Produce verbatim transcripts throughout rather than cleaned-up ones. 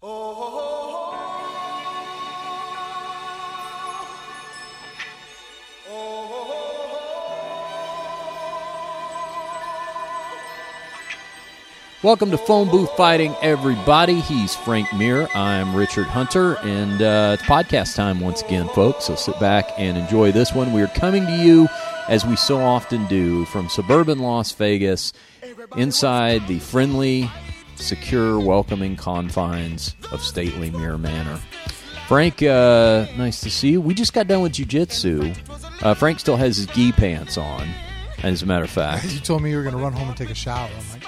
Oh, ho, ho, ho. Oh, ho, ho, ho. Welcome to Phone Booth Fighting, everybody. He's Frank Mir. I'm Richard Hunter, and uh, it's podcast time once again, folks. So sit back and enjoy this one. We are coming to you, as we so often do, from suburban Las Vegas, inside the friendly, secure, welcoming confines of stately Mirror Manor. Frank, uh, nice to see you. We just got done with jiu-jitsu. Uh, Frank still has his gi pants on, as a matter of fact. You told me you were going to run home and take a shower. I'm like,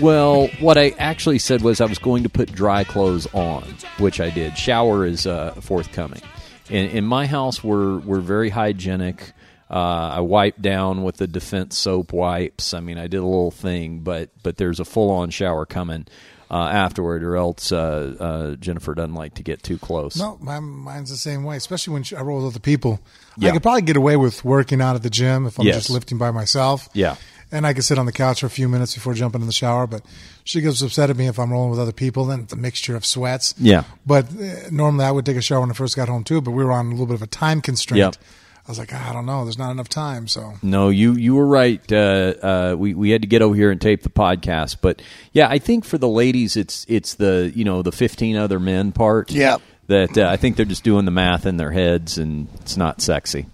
well, what I actually said was I was going to put dry clothes on, which I did. Shower is uh, forthcoming. In, in my house, we're we're very hygienic. Uh, I wiped down with the Defense soap wipes. I mean, I did a little thing, but but there's a full-on shower coming uh, afterward, or else uh, uh, Jennifer doesn't like to get too close. No, my, mine's the same way, especially when I roll with other people. Yeah. I could probably get away with working out at the gym if I'm yes. just lifting by myself. Yeah. And I could sit on the couch for a few minutes before jumping in the shower, but she gets upset at me if I'm rolling with other people. Then it's a mixture of sweats. Yeah. But uh, normally I would take a shower when I first got home, too, but we were on a little bit of a time constraint. Yep. I was like, I don't know. There's not enough time. So no, you you were right. Uh, uh, we we had to get over here and tape the podcast. But yeah, I think for the ladies, it's it's the you know the fifteen other men part. Yeah, that uh, I think they're just doing the math in their heads, and it's not sexy.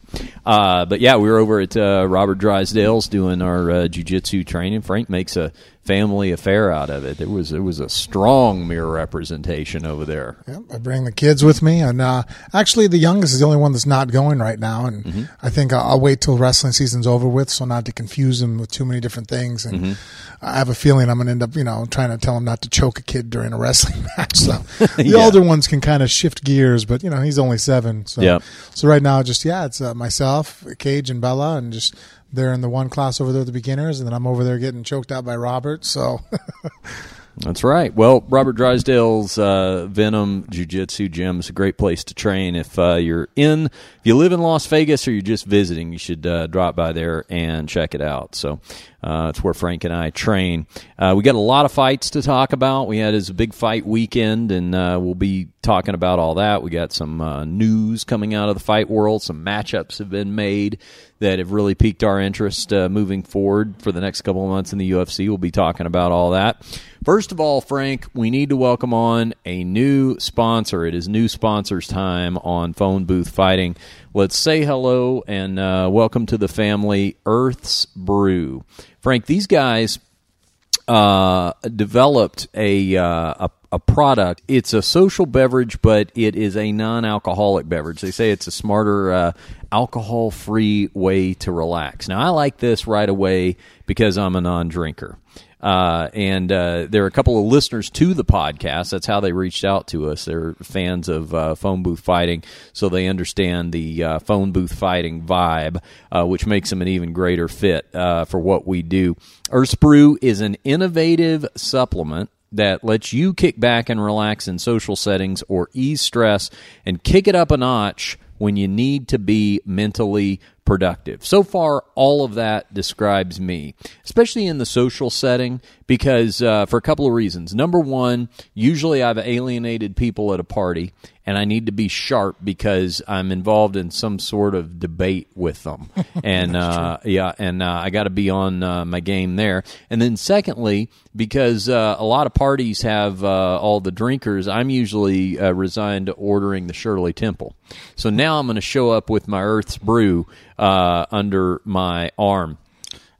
Uh, but yeah, we were over at uh, Robert Drysdale's doing our uh, jiu-jitsu training. Frank makes a family affair out of it. It was it was a strong Mirror representation over there. Yep, I bring the kids with me, and uh, actually the youngest is the only one that's not going right now, and mm-hmm. I think I'll, I'll wait till wrestling season's over with, so not to confuse him with too many different things. And mm-hmm. I have a feeling I'm going to end up, you know, trying to tell him not to choke a kid during a wrestling match. So the yeah. older ones can kind of shift gears, but you know he's only seven, so yep. so right now just yeah, it's uh, myself, Cage, and Bella, and just. They're in the one class over there, the beginners, and then I'm over there getting choked out by Robert. So that's right. Well, Robert Drysdale's uh, Venom Jiu-Jitsu Gym is a great place to train. If uh, you're in, if you live in Las Vegas or you're just visiting, you should uh, drop by there and check it out. So uh, it's where Frank and I train. Uh, we got a lot of fights to talk about. We had his big fight weekend, and uh, we'll be talking about all that. We got some uh, news coming out of the fight world. Some matchups have been made that have really piqued our interest uh, moving forward for the next couple of months in the U F C. We'll be talking about all that. First of all, Frank, we need to welcome on a new sponsor. It is new sponsors time on Phone Booth Fighting. Let's say hello and uh, welcome to the family, Earth's Brew. Frank, these guys uh, developed a, uh, a a product. It's a social beverage, but it is a non-alcoholic beverage. They say it's a smarter, uh, alcohol-free way to relax. Now, I like this right away because I'm a non-drinker. Uh, and uh, there are a couple of listeners to the podcast. That's how they reached out to us. They're fans of uh, Phone Booth Fighting, so they understand the uh, Phone Booth Fighting vibe, uh, which makes them an even greater fit uh, for what we do. Earth's Brew is an innovative supplement that lets you kick back and relax in social settings or ease stress and kick it up a notch when you need to be mentally productive. So far, all of that describes me, especially in the social setting, because uh, for a couple of reasons. Number one, usually I've alienated people at a party, and I need to be sharp because I'm involved in some sort of debate with them. And uh, yeah, and uh, I got to be on uh, my game there. And then secondly, because uh, a lot of parties have uh, all the drinkers, I'm usually uh, resigned to ordering the Shirley Temple. So now I'm going to show up with my Earth's Brew uh, under my arm.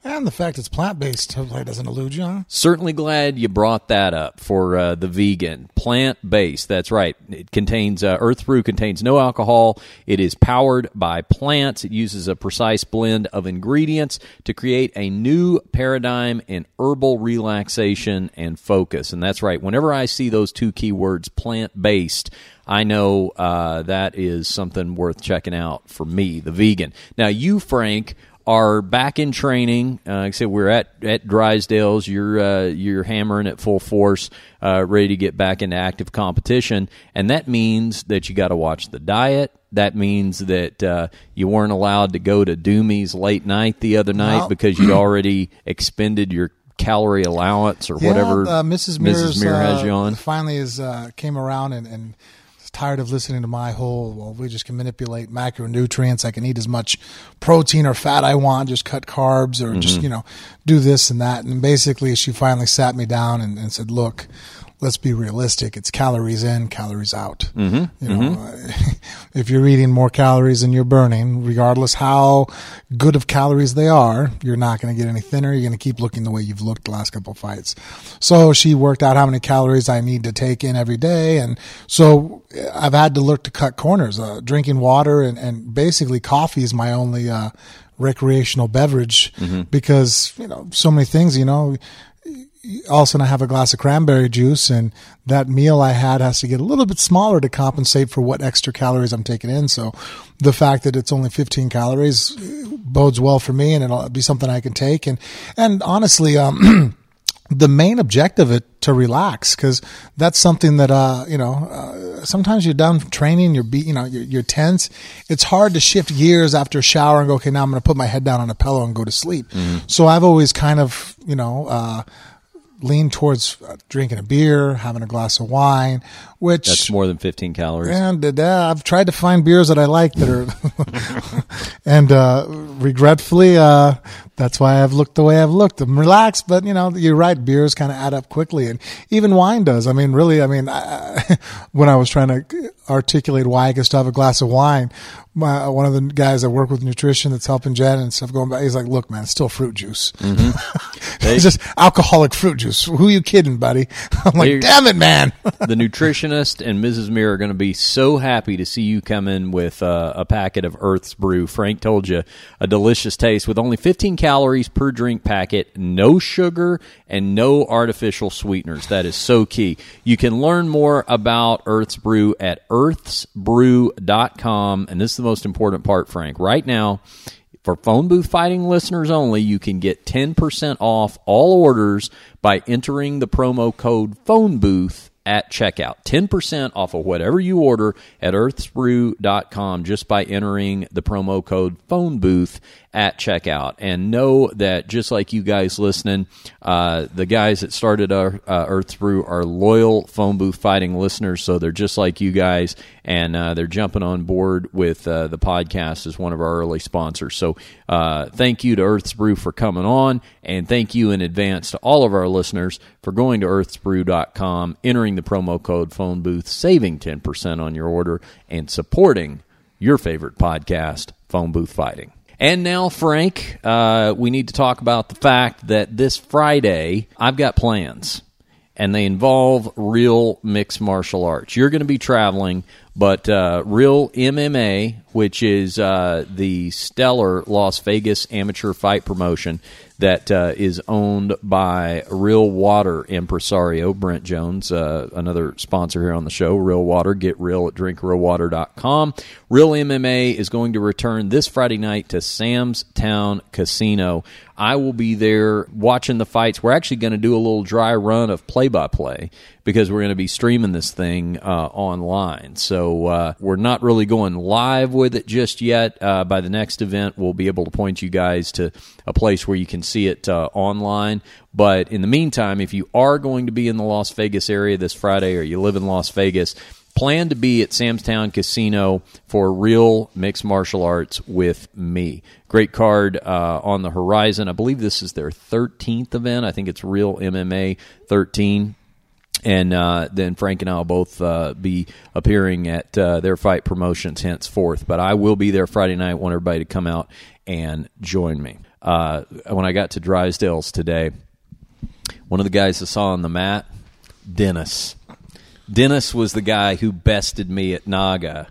And the fact it's plant-based hopefully doesn't elude you, huh? Certainly glad you brought that up for uh, the vegan. Plant-based, that's right. It contains, uh, Earth's Brew contains no alcohol. It is powered by plants. It uses a precise blend of ingredients to create a new paradigm in herbal relaxation and focus. And that's right. Whenever I see those two key words, plant-based, I know uh, that is something worth checking out for me, the vegan. Now, you, Frank, are back in training. Uh, like I said, we're at, at Drysdale's. You're uh, you're hammering at full force, uh, ready to get back into active competition. And that means that you got to watch the diet. That means that uh, you weren't allowed to go to Doomy's late night the other night well, because you'd already expended your calorie allowance or yeah, whatever uh, Missus Mirror's, Missus Mirror has uh, you on. Finally is uh, came around and, and is tired of listening to my whole, well, we just can manipulate macronutrients. I can eat as much protein or fat I want, just cut carbs or mm-hmm. just, you know, do this and that. And basically she finally sat me down and, and said, look, let's be realistic. It's calories in, calories out. Mm-hmm. You know, mm-hmm. uh, if you're eating more calories than you're burning, regardless how good of calories they are, you're not going to get any thinner. You're going to keep looking the way you've looked the last couple of fights. So she worked out how many calories I need to take in every day. And so I've had to look to cut corners. Uh, drinking water and, and basically coffee is my only uh, recreational beverage mm-hmm. because, you know, so many things, you know, all of a sudden I have a glass of cranberry juice and that meal I had has to get a little bit smaller to compensate for what extra calories I'm taking in. So the fact that it's only fifteen calories bodes well for me and it'll be something I can take. And, and honestly, um, the main objective is to relax, because that's something that, uh, you know, uh, sometimes you're done training, you're, be, you know, you're, you're tense. It's hard to shift gears after a shower and go, okay, now I'm going to put my head down on a pillow and go to sleep. Mm-hmm. So I've always kind of, you know, uh, lean towards drinking a beer, having a glass of wine, which... That's more than fifteen calories. And uh, I've tried to find beers that I like that are... and uh, regretfully, uh, that's why I've looked the way I've looked. I'm relaxed, but, you know, you're right. Beers kind of add up quickly. And even wine does. I mean, really, I mean, I, when I was trying to articulate why I could still have a glass of wine, my, one of the guys I work with nutrition that's helping Jen and stuff going by, he's like, look, man, it's still fruit juice. Mm-hmm. It's just alcoholic fruit juice. Who are you kidding, buddy? I'm like, damn it, man. The nutritionist and Missus Mir are going to be so happy to see you come in with uh, a packet of Earth's Brew. Frank told you, a delicious taste with only fifteen calories per drink packet, no sugar, and no artificial sweeteners. That is so key. You can learn more about Earth's Brew at earths brew dot com. And this is the most important part, Frank. Right now, for Phone Booth Fighting listeners only, you can get ten percent off all orders by entering the promo code PHONEBOOTH at checkout. ten percent off of whatever you order at earths brew dot com just by entering the promo code PHONEBOOTH at checkout. And know that just like you guys listening, uh, the guys that started our, uh, Earth's Brew are loyal Phone Booth Fighting listeners, so they're just like you guys, and uh, they're jumping on board with uh, the podcast as one of our early sponsors. So uh, thank you to Earth's Brew for coming on, and thank you in advance to all of our listeners for going to earths brew dot com, entering the promo code PhoneBooth, saving ten percent on your order, and supporting your favorite podcast, Phone Booth Fighting. And now, Frank, uh, we need to talk about the fact that this Friday, I've got plans, and they involve Real Mixed Martial Arts. You're going to be traveling, but uh, Real M M A, which is uh, the stellar Las Vegas amateur fight promotion that uh, is owned by Real Water impresario Brent Jones, uh, another sponsor here on the show, Real Water. Get real at drink real water dot com. Real M M A is going to return this Friday night to Sam's Town Casino. I will be there watching the fights. We're actually going to do a little dry run of play-by-play because we're going to be streaming this thing uh, online. So uh, we're not really going live with it just yet. Uh, by the next event, we'll be able to point you guys to a place where you can see it uh, online. But in the meantime, if you are going to be in the Las Vegas area this Friday, or you live in Las Vegas, plan to be at Sam's Town Casino for Real Mixed Martial Arts with me. Great card uh, on the horizon. I believe this is their thirteenth event. I think it's Real M M A thirteen. And uh, then Frank and I will both uh, be appearing at uh, their fight promotions henceforth. But I will be there Friday night. I want everybody to come out and join me. Uh, when I got to Drysdale's today, one of the guys I saw on the mat, Dennis. Dennis was the guy who bested me at Naga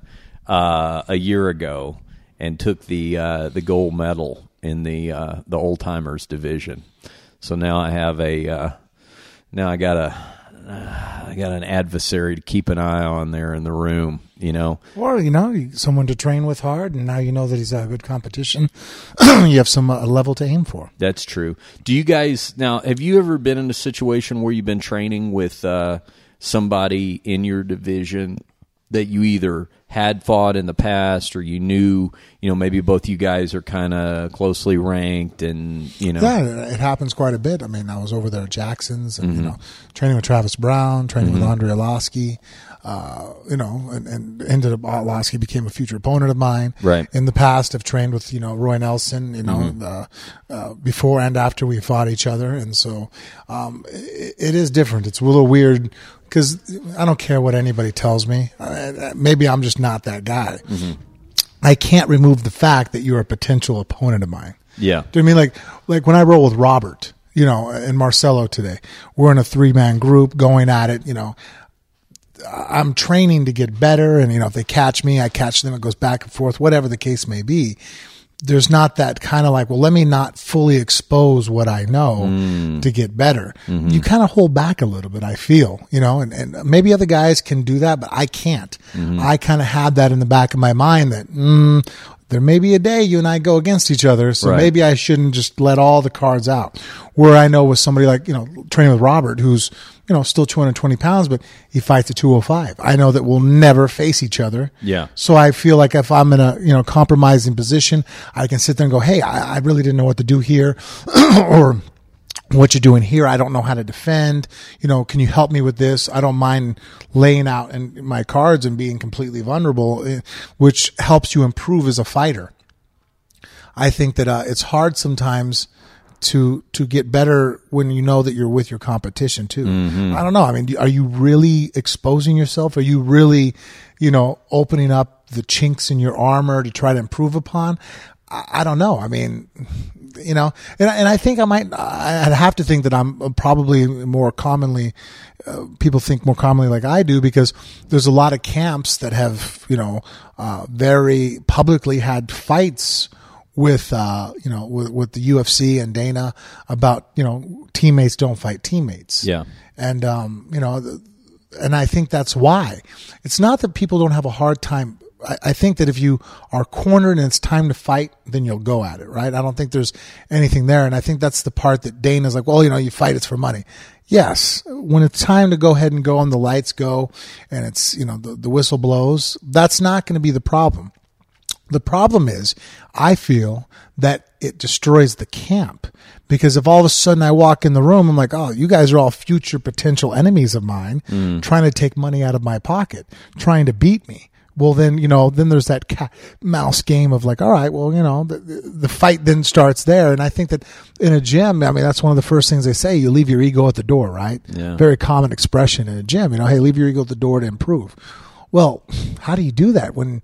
uh, a year ago and took the uh, the gold medal in the uh, the old timers division. So now I have a uh, now I got a. I got an adversary to keep an eye on there in the room, you know. Or, you know, someone to train with hard, and now you know that he's a good competition. You have some uh, level to aim for. That's true. Do you guys, now, have you ever been in a situation where you've been training with uh, somebody in your division that you either had fought in the past, or you knew, you know, maybe both you guys are kind of closely ranked, and, you know. Yeah, it happens quite a bit. I mean, I was over there at Jackson's and, mm-hmm. you know, training with Travis Brown, training mm-hmm. with Andre Arlovski, uh, you know, and, and ended up, Arlovski became a future opponent of mine. Right. In the past, I've trained with, you know, Roy Nelson, you know, mm-hmm. uh, uh, before and after we fought each other. And so um, it, it is different. It's a little weird. Because I don't care what anybody tells me. Maybe I'm just not that guy. Mm-hmm. I can't remove the fact that you're a potential opponent of mine. Yeah. Do you know what I mean? Like, like when I roll with Robert, you know, and Marcelo today, we're in a three-man group going at it, you know. I'm training to get better, and, you know, if they catch me, I catch them. It goes back and forth, whatever the case may be. There's not that kind of like, well, let me not fully expose what I know mm. to get better. Mm-hmm. You kind of hold back a little bit, I feel, you know, and, and maybe other guys can do that, but I can't. Mm-hmm. I kind of had that in the back of my mind that mm, there may be a day you and I go against each other, so right. maybe I shouldn't just let all the cards out. Where I know with somebody like, you know, training with Robert, who's, you know, still two hundred twenty pounds, but he fights at two oh five. I know that we'll never face each other. Yeah. So I feel like if I'm in a, you know, compromising position, I can sit there and go, hey, I, I really didn't know what to do here, or what you're doing here, I don't know how to defend. You know, can you help me with this? I don't mind laying out in my cards and being completely vulnerable, which helps you improve as a fighter. I think that uh, it's hard sometimes to to get better when you know that you're with your competition too. Mm-hmm. I don't know. I mean, are you really exposing yourself? Are you really, you know, opening up the chinks in your armor to try to improve upon? I, I don't know. I mean, you know, and, and I think I might, I'd have to think that I'm probably more commonly, uh, people think more commonly like I do, because there's a lot of camps that have, you know, uh, very publicly had fights with, uh, you know, with, with the U F C and Dana about, you know, teammates don't fight teammates. Yeah. And, um, you know, the, and I think that's why. It's not that people don't have a hard time. I, I think that if you are cornered and it's time to fight, then you'll go at it, right? I don't think there's anything there. And I think that's the part that Dana's like, well, you know, you fight, it's for money. Yes. When it's time to go ahead and go and the lights go and it's, you know, the, the whistle blows, that's not going to be the problem. The problem is, I feel that it destroys the camp, because if all of a sudden I walk in the room, I'm like, oh, you guys are all future potential enemies of mine mm. trying to take money out of my pocket, trying to beat me. Well, then, you know, then there's that cat mouse game of like, all right, well, you know, the, the fight then starts there. And I think that in a gym, I mean, that's one of the first things they say, you leave your ego at the door, right? Yeah. Very common expression in a gym, you know, hey, leave your ego at the door to improve. Well, how do you do that when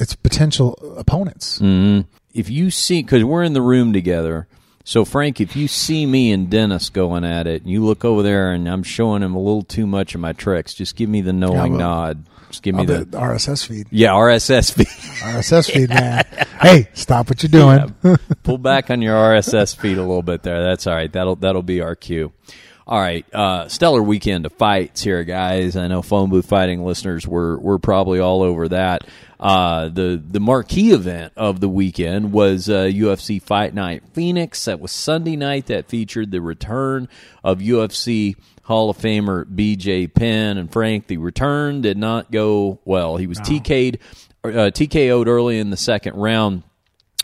it's potential opponents? Mm-hmm. If you see, because we're in the room together. So, Frank, if you see me and Dennis going at it, and you look over there and I'm showing him a little too much of my tricks, just give me the knowing yeah, nod. Just give me the, the R S S feed. Yeah, R S S feed. R S S feed, man. Hey, stop what you're doing. Yeah, pull back on your R S S feed a little bit there. That's all right. That'll that'll be our cue. All right, uh, stellar weekend of fights here, guys. I know Phone Booth Fighting listeners were were probably all over that. Uh, the the marquee event of the weekend was uh, U F C Fight Night Phoenix. That was Sunday night. That featured the return of U F C Hall of Famer B J Penn. And Frank, the return did not go well. He was wow. T K'd, uh, T K O'd early in the second round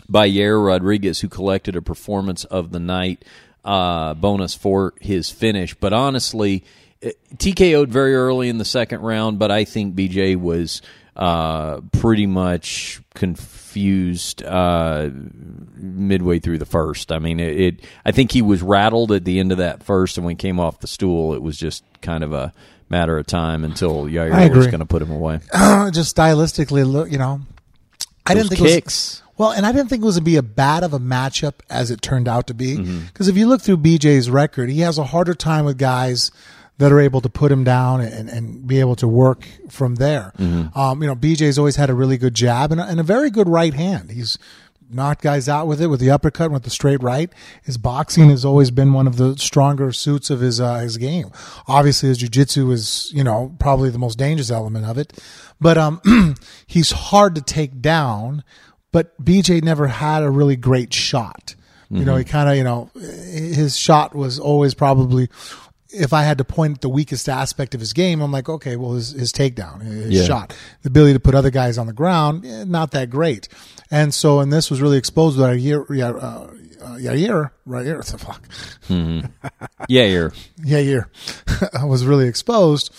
by Yair Rodriguez, who collected a performance of the night Uh, bonus for his finish. But honestly, T K O'd very early in the second round, but I think B J was uh, pretty much confused uh, midway through the first. I mean, it, it. I think he was rattled at the end of that first, and when he came off the stool, it was just kind of a matter of time until Yair was going to put him away. Uh, just stylistically, you know, I Those didn't think kicks. It was... Well, and I didn't think it was going to be a bad of a matchup as it turned out to be. Because mm-hmm. if you look through B J's record, he has a harder time with guys that are able to put him down and, and be able to work from there. Mm-hmm. Um, you know, B J's always had a really good jab and a, and a very good right hand. He's knocked guys out with it, with the uppercut, and with the straight right. His boxing has always been one of the stronger suits of his uh, his game. Obviously, his jiu-jitsu is, you know, probably the most dangerous element of it. But um, he's hard to take down. But B J never had a really great shot. You know, he kind of, you know, his shot was always probably if I had to point at the weakest aspect of his game, I'm like, okay, well, his, his takedown, his yeah. shot, the ability to put other guys on the ground, not that great. And so, and this was really exposed by Yair, uh, Yair, right here, the fuck. Mm-hmm. Yair. Yair. I was really exposed.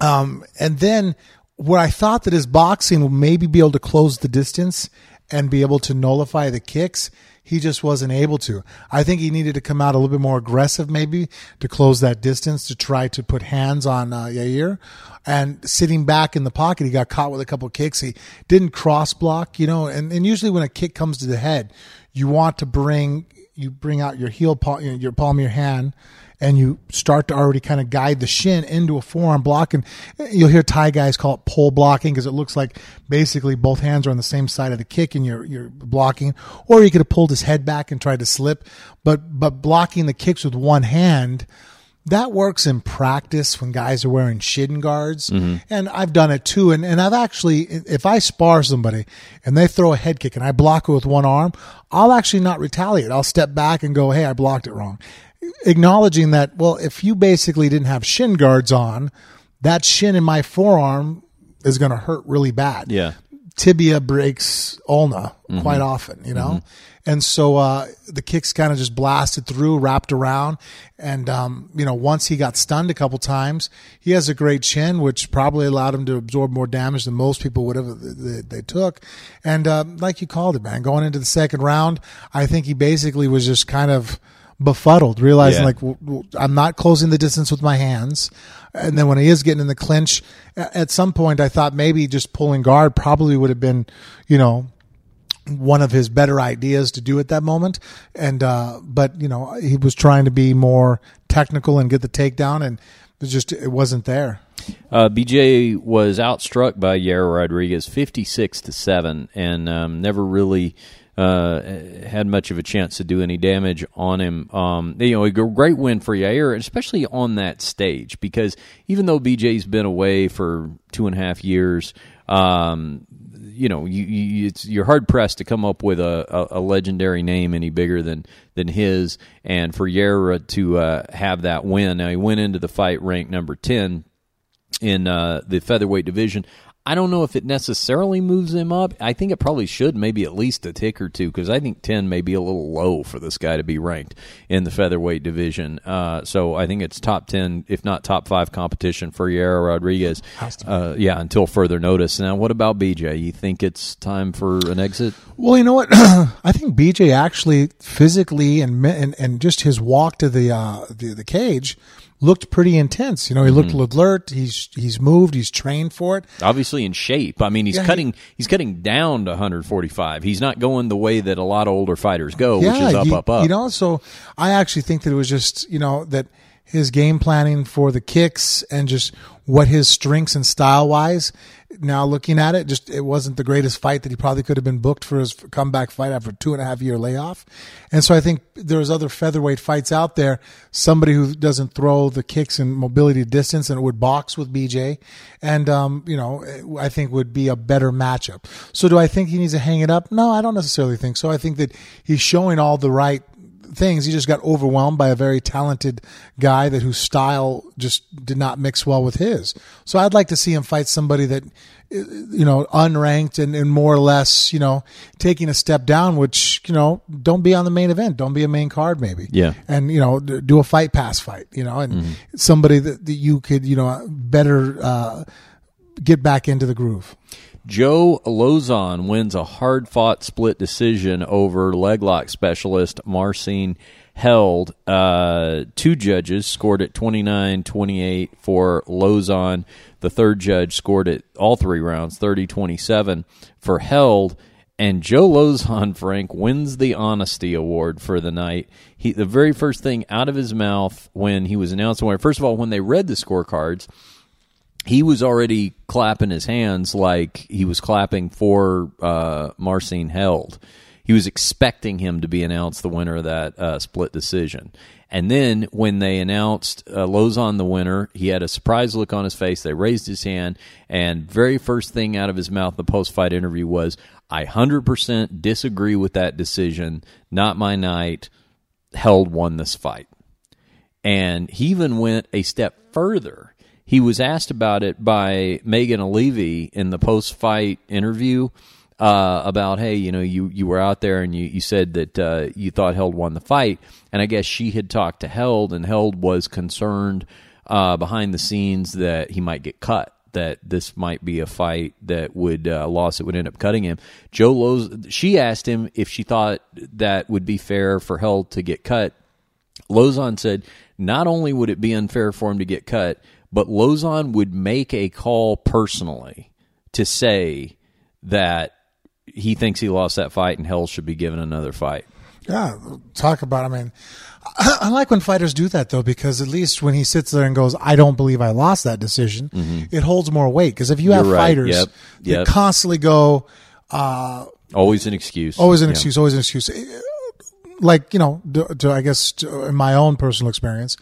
Um, and then where I thought that his boxing would maybe be able to close the distance and be able to nullify the kicks, he just wasn't able to. I think he needed to come out a little bit more aggressive maybe to close that distance, to try to put hands on uh, Yair. And sitting back in the pocket, he got caught with a couple of kicks. He didn't cross block, you know, and, and usually when a kick comes to the head, you want to bring you bring out your heel, your palm of your hand, and you start to already kind of guide the shin into a forearm block. And you'll hear Thai guys call it pole blocking, because it looks like basically both hands are on the same side of the kick and you're, you're blocking. Or he could have pulled his head back and tried to slip. But, but blocking the kicks with one hand, that works in practice when guys are wearing shin guards. Mm-hmm. And I've done it too. And, and I've actually, if I spar somebody and they throw a head kick and I block it with one arm, I'll actually not retaliate. I'll step back and go, hey, I blocked it wrong. Acknowledging that, well, if you basically didn't have shin guards on, that shin in my forearm is going to hurt really bad. Yeah. Tibia breaks ulna mm-hmm. quite often, you know? Mm-hmm. And so, uh, the kicks kind of just blasted through, wrapped around. And, um, you know, once he got stunned a couple times, he has a great chin, which probably allowed him to absorb more damage than most people would have they, they took. And, uh, like you called it, man, going into the second round, I think he basically was just kind of befuddled, realizing yeah. like w- w- I'm not closing the distance with my hands. And then when he is getting in the clinch, a- at some point I thought maybe just pulling guard probably would have been, you know, one of his better ideas to do at that moment. And uh but you know, he was trying to be more technical and get the takedown, and it just it wasn't there. Uh, B J was outstruck by Yair Rodriguez fifty-six to seven, and um, never really Uh, had much of a chance to do any damage on him. Um, you know, a great win for Yair, especially on that stage, because even though B J's been away for two and a half years, um, you know, you, you, it's, you're hard pressed to come up with a, a, a legendary name any bigger than than his. And for Yair to uh, have that win, now he went into the fight ranked number ten in uh, the featherweight division. I don't know if it necessarily moves him up. I think it probably should, maybe at least a tick or two, because I think ten may be a little low for this guy to be ranked in the featherweight division. Uh, so I think it's top ten, if not top five competition for Yair Rodriguez. Uh, yeah, until further notice. Now, what about B J? You think it's time for an exit? Well, you know what? I think B J actually physically and and, and just his walk to the uh, the, the cage looked pretty intense. You know, he looked mm-hmm. alert. He's he's moved. He's trained for it. Obviously in shape. I mean, he's yeah, cutting he, he's cutting down to one forty-five. He's not going the way that a lot of older fighters go, yeah, which is up, you, up, up. You know, so I actually think that it was just, you know, that his game planning for the kicks and just what his strengths and style-wise, now looking at it, just it wasn't the greatest fight that he probably could have been booked for his comeback fight after a two-and-a-half-year layoff. And so I think there's other featherweight fights out there, somebody who doesn't throw the kicks and mobility distance and would box with B J, and, um, you know, I think would be a better matchup. So do I think he needs to hang it up? No, I don't necessarily think so. I think that he's showing all the right things. He just got overwhelmed by a very talented guy that whose style just did not mix well with his. So I'd like to see him fight somebody that, you know, unranked and, and more or less, you know, taking a step down, which, you know, don't be on the main event. Don't be a main card maybe. Yeah. And, you know, do a fight pass fight, you know, and mm-hmm. somebody that, that you could, you know, better uh, get back into the groove. Joe Lauzon wins a hard-fought split decision over leg lock specialist Marcin Held. Uh, two judges scored at twenty-nine twenty-eight for Lauzon. The third judge scored at all three rounds, thirty twenty-seven for Held. And Joe Lauzon, Frank, wins the Honesty Award for the night. He, the very first thing out of his mouth when he was announced, first of all, when they read the scorecards, he was already clapping his hands like he was clapping for uh, Marcin Held. He was expecting him to be announced the winner of that uh, split decision. And then when they announced uh, Lauzon the winner, he had a surprised look on his face. They raised his hand, and very first thing out of his mouth in the post-fight interview was, I one hundred percent disagree with that decision. Not my night. Held won this fight. And he even went a step further. He was asked about it by Megan O'Leary in the post-fight interview uh, about, hey, you know, you, you were out there and you, you said that uh, you thought Held won the fight. And I guess she had talked to Held, and Held was concerned uh, behind the scenes that he might get cut, that this might be a fight that would, a uh, loss that would end up cutting him. Joe Lauzon, she asked him if she thought that would be fair for Held to get cut. Lauzon said not only would it be unfair for him to get cut, but Lauzon would make a call personally to say that he thinks he lost that fight and Held should be given another fight. Yeah, talk about, I mean, I like when fighters do that, though, because at least when he sits there and goes, I don't believe I lost that decision, mm-hmm. it holds more weight. Because if you have right. fighters yep. Yep. that constantly go... Uh, always an excuse. Always an yeah. excuse, always an excuse. Like, you know, to, to, I guess to, in my own personal experience,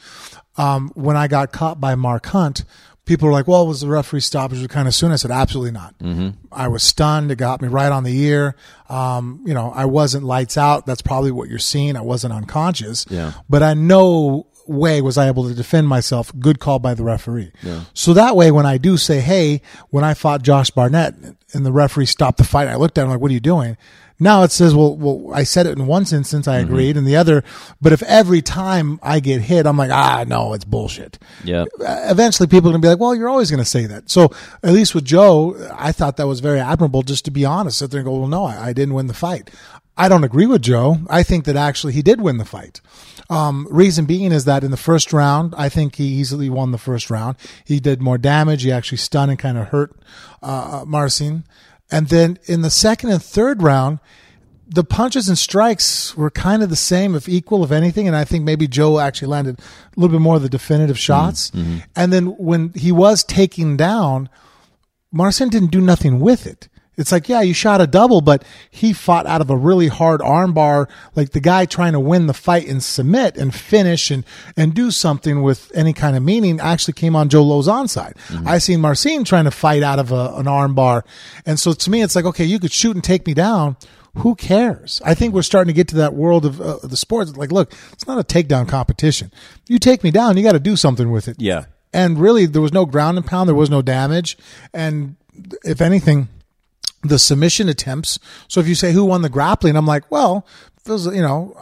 um, when I got caught by Mark Hunt, people were like, well, was the referee stoppage kind of soon? I said, absolutely not. Mm-hmm. I was stunned. It got me right on the ear. Um, you know, I wasn't lights out. That's probably what you're seeing. I wasn't unconscious. Yeah. But I no way was I able to defend myself. Good call by the referee. Yeah. So that way, when I do say, hey, when I fought Josh Barnett and the referee stopped the fight, I looked at him like, what are you doing? Now it says, well, well, I said it in one instance, I agreed, mm-hmm. and the other, but if every time I get hit, I'm like, ah, no, it's bullshit. Yeah. Eventually people are going to be like, well, you're always going to say that. So at least with Joe, I thought that was very admirable, just to be honest. Sit there and go, well, no, I, I didn't win the fight. I don't agree with Joe. I think that actually he did win the fight. Um, reason being is that in the first round, I think he easily won the first round. He did more damage. He actually stunned and kind of hurt uh, Marcin. And then in the second and third round, the punches and strikes were kind of the same, if equal, if anything. And I think maybe Joe actually landed a little bit more of the definitive shots. Mm-hmm. And then when he was taken down, Marcin didn't do nothing with it. It's like, yeah, you shot a double, but he fought out of a really hard armbar, like the guy trying to win the fight and submit and finish and, and do something with any kind of meaning actually came on Joe Lauzon's side. Mm-hmm. I seen Marcin trying to fight out of a, an armbar. And so to me, it's like, okay, you could shoot and take me down. Who cares? I think we're starting to get to that world of uh, the sports. Like, look, it's not a takedown competition. You take me down, you got to do something with it. Yeah. And really, there was no ground and pound. There was no damage. And if anything, the submission attempts. So if you say who won the grappling, I'm like, well, you know,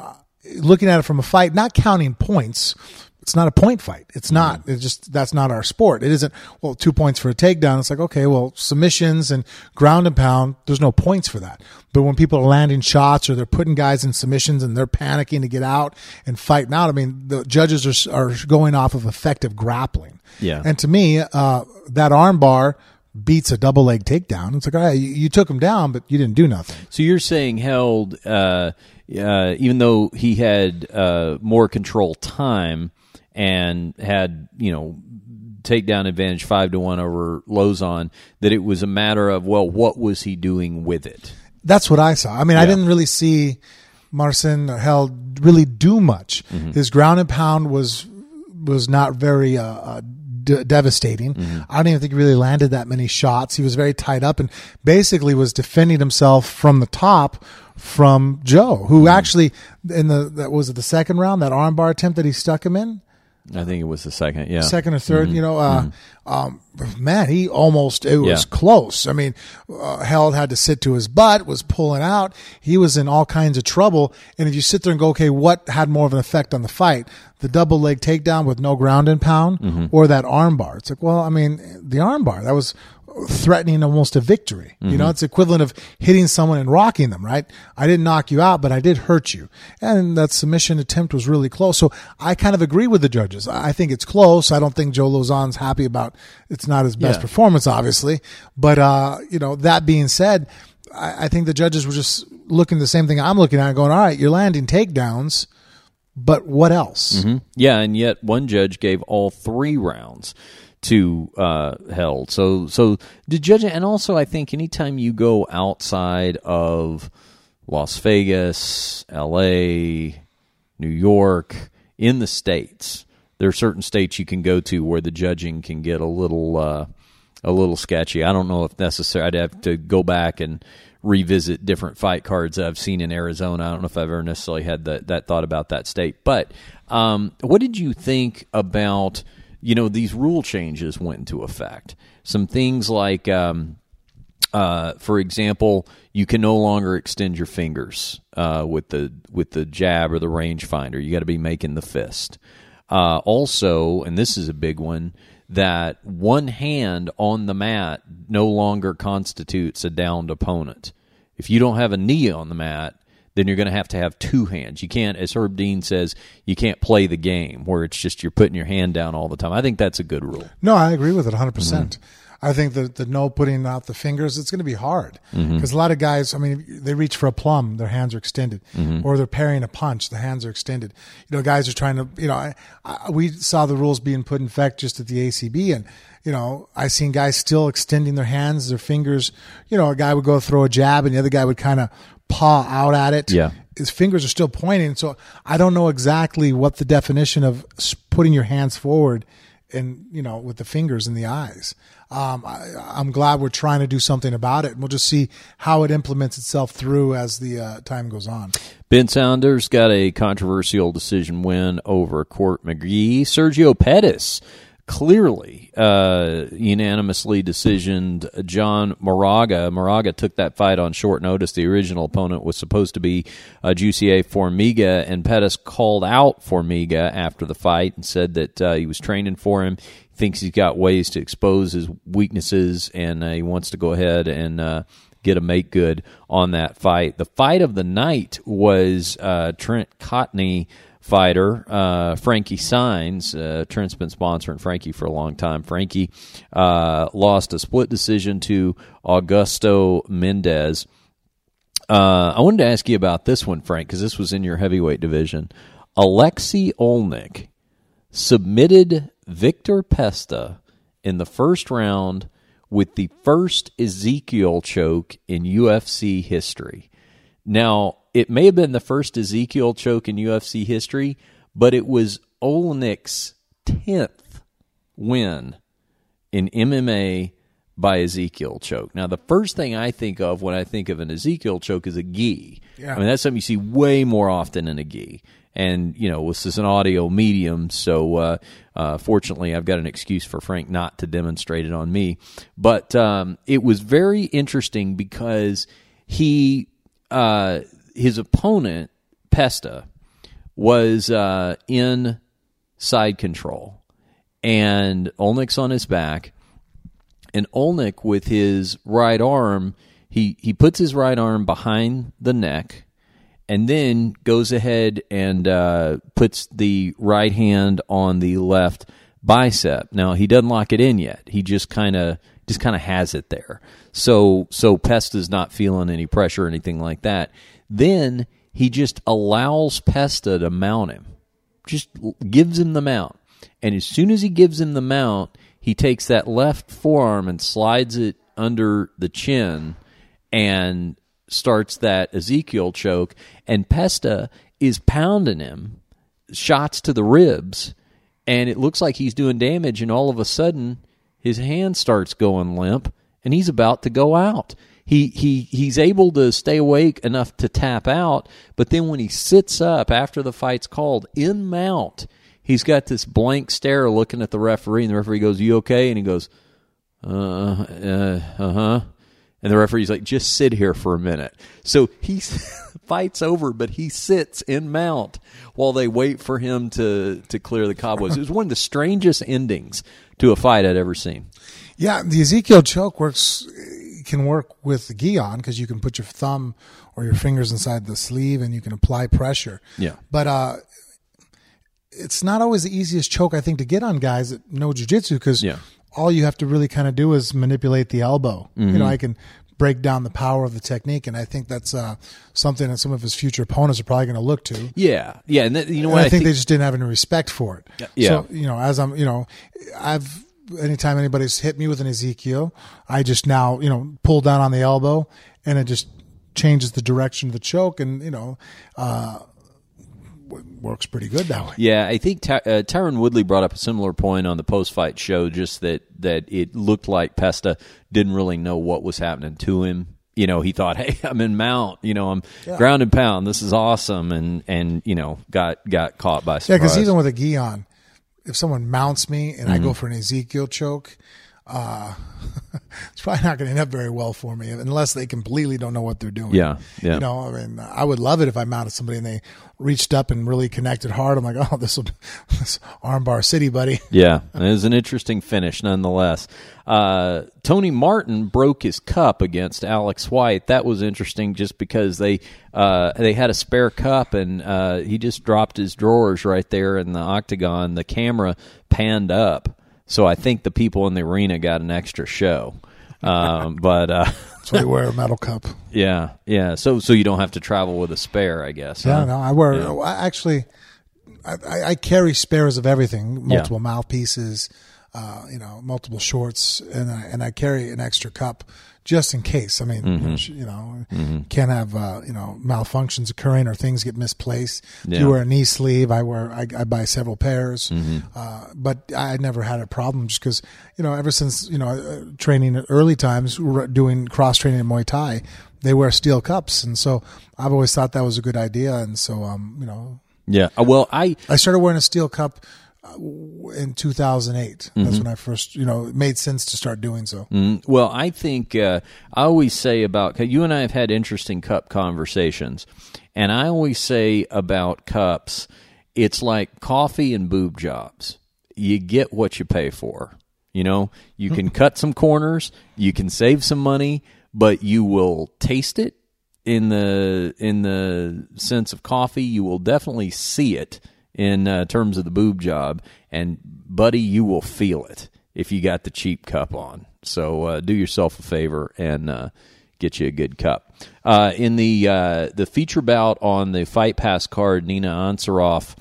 looking at it from a fight, not counting points. It's not a point fight. It's not. It's just, that's not our sport. It isn't, well, two points for a takedown. It's like, okay, well, submissions and ground and pound, there's no points for that. But when people are landing shots or they're putting guys in submissions and they're panicking to get out and fighting out, I mean, the judges are, are going off of effective grappling. Yeah. And to me, uh, that arm bar beats a double leg takedown. It's like, all right, you, you took him down, but you didn't do nothing. So you're saying Held, uh, uh, even though he had uh, more control time and had, you know, takedown advantage five to one over Lauzon, that it was a matter of, well, what was he doing with it? That's what I saw. I mean, yeah. I didn't really see Marcin or Held really do much. Mm-hmm. His ground and pound was was not very uh, uh, De- devastating. Mm-hmm. I don't even think he really landed that many shots. He was very tied up and basically was defending himself from the top from Joe, who mm-hmm. actually in the, that was it the second round, that armbar attempt that he stuck him in. I think it was the second, yeah, second or third. Mm-hmm. You know, uh, mm-hmm. um, man, he almost it was yeah. close. I mean, uh, Held had to sit to his butt, was pulling out. He was in all kinds of trouble. And if you sit there and go, okay, what had more of an effect on the fight? The double leg takedown with no ground and pound, mm-hmm. or that armbar? It's like, well, I mean, the armbar that was threatening almost a victory. Mm-hmm. You know, it's equivalent of hitting someone and rocking them, right? I didn't knock you out, but I did hurt you. And that submission attempt was really close. So I kind of agree with the judges. I think it's close. I don't think Joe Lauzon's happy about, it's not his best yeah. performance, obviously. But, uh, you know, that being said, I, I think the judges were just looking at the same thing I'm looking at and going, all right, you're landing takedowns, but what else? Mm-hmm. Yeah. And yet one judge gave all three rounds to uh, Held. So so the judge, and also I think anytime you go outside of Las Vegas, L A, New York, in the states, there are certain states you can go to where the judging can get a little uh, a little sketchy. I don't know if necessary. I'd have to go back and revisit different fight cards I've seen in Arizona. I don't know if I've ever necessarily had that, that thought about that state. But um, what did you think about, you know, these rule changes went into effect? Some things like, um, uh, for example, you can no longer extend your fingers uh, with the with the jab or the rangefinder. You got to be making the fist. Uh, also, and this is a big one, that one hand on the mat no longer constitutes a downed opponent. If you don't have a knee on the mat, then you're going to have to have two hands. You can't, as Herb Dean says, you can't play the game where it's just you're putting your hand down all the time. I think that's a good rule. No, I agree with it one hundred percent. Mm-hmm. I think that the no putting out the fingers, it's going to be hard because mm-hmm. a lot of guys, I mean, they reach for a plum, their hands are extended, mm-hmm. or they're parrying a punch, the hands are extended. You know, guys are trying to, you know, I, I, we saw the rules being put in effect just at the A C B, and, you know, I seen guys still extending their hands, their fingers. You know, a guy would go throw a jab, and the other guy would kind of paw out at it. Yeah. His fingers are still pointing, so I don't know exactly what the definition of putting your hands forward and, you know, with the fingers and the eyes. Um, I, I'm glad we're trying to do something about it, and we'll just see how it implements itself through as the uh, time goes on. Ben Saunders got a controversial decision win over Court McGee. Sergio Pettis, clearly uh, unanimously decisioned John Moraga. Moraga took that fight on short notice. The original opponent was supposed to be uh, Juicy A. Formiga, and Pettis called out Formiga after the fight and said that uh, he was training for him. Thinks he's got ways to expose his weaknesses, and uh, he wants to go ahead and uh, get a make good on that fight. The fight of the night was uh, Trent Cotney fighter, uh, Frankie Sines. Uh, Trent's been sponsoring Frankie for a long time. Frankie uh, lost a split decision to Augusto Mendez. Uh, I wanted to ask you about this one, Frank, because this was in your heavyweight division. Aleksei Oleinik submitted Victor Pesta in the first round with the first Ezekiel choke in U F C history. Now, it may have been the first Ezekiel choke in U F C history, but it was Oleinik's tenth win in M M A by Ezekiel choke. Now, the first thing I think of when I think of an Ezekiel choke is a gi. Yeah. I mean, that's something you see way more often in a gi. And, you know, this is an audio medium, so uh, uh, fortunately I've got an excuse for Frank not to demonstrate it on me. But um, it was very interesting because he, uh, his opponent, Pesta, was uh, in side control. And Oleinik's on his back. And Oleinik, with his right arm, he, he puts his right arm behind the neck, and then goes ahead and uh, puts the right hand on the left bicep. Now, he doesn't lock it in yet. He just kind of just kind of has it there. So so Pesta's not feeling any pressure or anything like that. Then he just allows Pesta to mount him. Just gives him the mount. And as soon as he gives him the mount, he takes that left forearm and slides it under the chin and starts that Ezekiel choke, and Pesta is pounding him, shots to the ribs, and it looks like he's doing damage, and all of a sudden his hand starts going limp, and he's about to go out. He he he's able to stay awake enough to tap out, but then when he sits up after the fight's called, in mount, he's got this blank stare looking at the referee, and the referee goes, "You okay?" And he goes, uh, uh, uh-huh. And the referee's like, "Just sit here for a minute." So he fights over, but he sits in mount while they wait for him to, to clear the cobwebs. It was one of the strangest endings to a fight I'd ever seen. Yeah, the Ezekiel choke works can work with the gi on because you can put your thumb or your fingers inside the sleeve and you can apply pressure. Yeah, but uh, it's not always the easiest choke I think to get on guys that know jiu-jitsu because. Yeah. All you have to really kind of do is manipulate the elbow. Mm-hmm. You know, I can break down the power of the technique, and I think that's uh, something that some of his future opponents are probably going to look to. Yeah, yeah, and that, you know what? I, I think, think they just didn't have any respect for it. Yeah. So you know, as I'm, you know, I've anytime anybody's hit me with an Ezekiel, I just now you know pull down on the elbow, and it just changes the direction of the choke, and you know. Uh, works pretty good that way. Yeah, I think Ty- uh, Tyron Woodley brought up a similar point on the post-fight show, just that, that it looked like Pesta didn't really know what was happening to him you know, he thought, hey, I'm in mount, you know, I'm yeah. ground and pound. This is awesome. And, and you know, got got caught by surprise. Yeah, because even with a gi on, if someone mounts me and mm-hmm. I go for an Ezekiel choke, uh, it's probably not going to end up very well for me unless they completely don't know what they're doing. Yeah, yeah. You know, I mean, I would love it if I mounted somebody and they reached up and really connected hard. I'm like, oh, this will this armbar city, buddy. Yeah, it was an interesting finish nonetheless. Uh, Tony Martin broke his cup against Alex White. That was interesting just because they uh, they had a spare cup, and uh, he just dropped his drawers right there in the octagon. The camera panned up. So I think the people in the arena got an extra show. Um, but uh, that's why you wear a metal cup. Yeah, yeah. So so you don't have to travel with a spare, I guess. Yeah, huh? no, I wear. Yeah. I actually, I, I carry spares of everything, multiple yeah. mouthpieces, uh, you know, multiple shorts, and I, and I carry an extra cup just in case. I mean, mm-hmm. you know, mm-hmm. can't have uh, you know malfunctions occurring or things get misplaced. Yeah. You wear a knee sleeve. I wear. I, I buy several pairs, mm-hmm. uh, but I never had a problem just because you know ever since you know uh, training at early times doing cross training in Muay Thai, they wear steel cups, and so I've always thought that was a good idea, and so um you know yeah well I I started wearing a steel cup. In two thousand eight, that's mm-hmm. when I first, you know, it made sense to start doing so. Mm-hmm. Well, I think uh, I always say about, 'cause you and I have had interesting cup conversations, and I always say about cups, it's like coffee and boob jobs. You get what you pay for. You know, you can cut some corners, you can save some money, but you will taste it in the in the sense of coffee. You will definitely see it. In uh, terms of the boob job, and buddy, you will feel it if you got the cheap cup on. So uh, do yourself a favor and uh, get you a good cup. Uh, in the uh, the feature bout on the Fight Pass card, Nina Ansaroff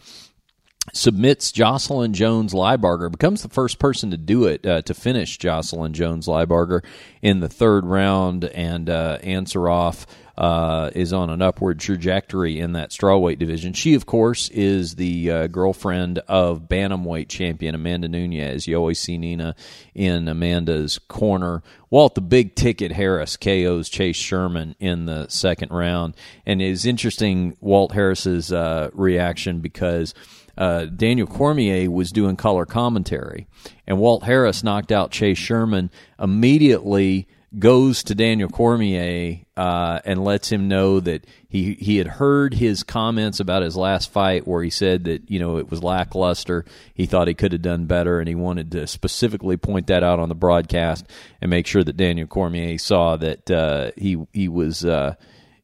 submits Jocelyn Jones-Lybarger, becomes the first person to do it, uh, to finish Jocelyn Jones-Lybarger in the third round, and uh, Ansaroff Uh, is on an upward trajectory in that strawweight division. She, of course, is the uh, girlfriend of bantamweight champion Amanda Nunes. You always see Nina in Amanda's corner. Walt the Big Ticket Harris K Os Chase Sherman in the second round. And it's interesting, Walt Harris's uh, reaction, because uh, Daniel Cormier was doing color commentary, and Walt Harris knocked out Chase Sherman immediately. Goes to Daniel Cormier uh, and lets him know that he he had heard his comments about his last fight, where he said that you know it was lackluster. He thought he could have done better, and he wanted to specifically point that out on the broadcast and make sure that Daniel Cormier saw that uh, he he was uh,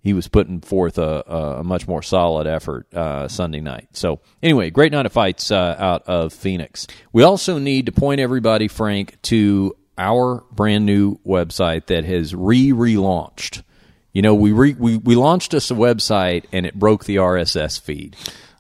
he was putting forth a, a much more solid effort uh, Sunday night. So anyway, great night of fights uh, out of Phoenix. We also need to point everybody, Frank, to our brand new website that has re-relaunched. You know, we, re, we we launched us a website, and it broke the R S S feed.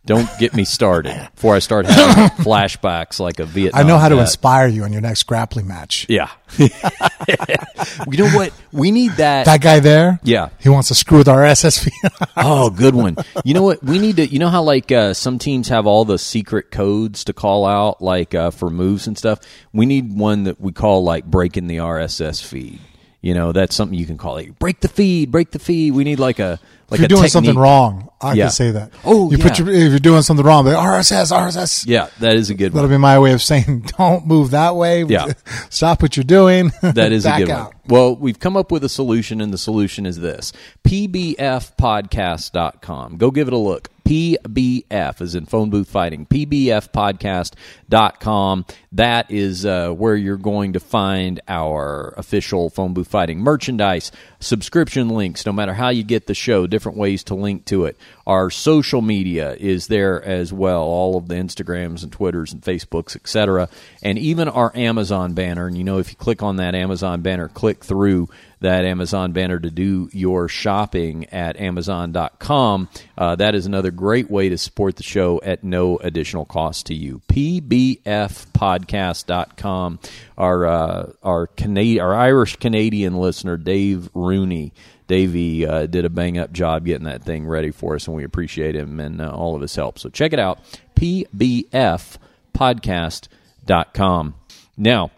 Don't get me started before I start having flashbacks like a Vietnam. I know how vet. to inspire you on your next grappling match. Yeah. You know what? We need that. That guy there? Yeah. He wants to screw with our R S S feed. Oh, good one. You know what? We need to, you know how like uh, some teams have all the secret codes to call out like uh, for moves and stuff? We need one that we call like breaking the R S S feed. You know, that's something you can call it. Break the feed, break the feed. We need like a like if you're doing a something wrong, I yeah. can say that. Oh, you yeah. put your, if you're doing something wrong, like R S S, R S S. Yeah, that is a good That'll one. That'll be my way of saying don't move that way. Yeah. Stop what you're doing. That is a good out. one. Well, we've come up with a solution, and the solution is this. P B F podcast dot com. Go give it a look. P B F as in Phone Booth Fighting. P B F podcast dot com. That is uh, where you're going to find our official Phone Booth Fighting merchandise, subscription links, no matter how you get the show, different ways to link to it. Our social media is there as well, all of the Instagrams and Twitters and Facebooks, et cetera, and even our Amazon banner. And you know, if you click on that Amazon banner, click through that Amazon banner to do your shopping at amazon dot com. Uh, that is another great way to support the show at no additional cost to you. P B F podcast dot com. Our uh, our Canadian, our Irish Canadian listener, Dave Rooney, Davey uh, did a bang up job getting that thing ready for us, and we appreciate him and uh, all of his help. So check it out, P B F podcast dot com. Now.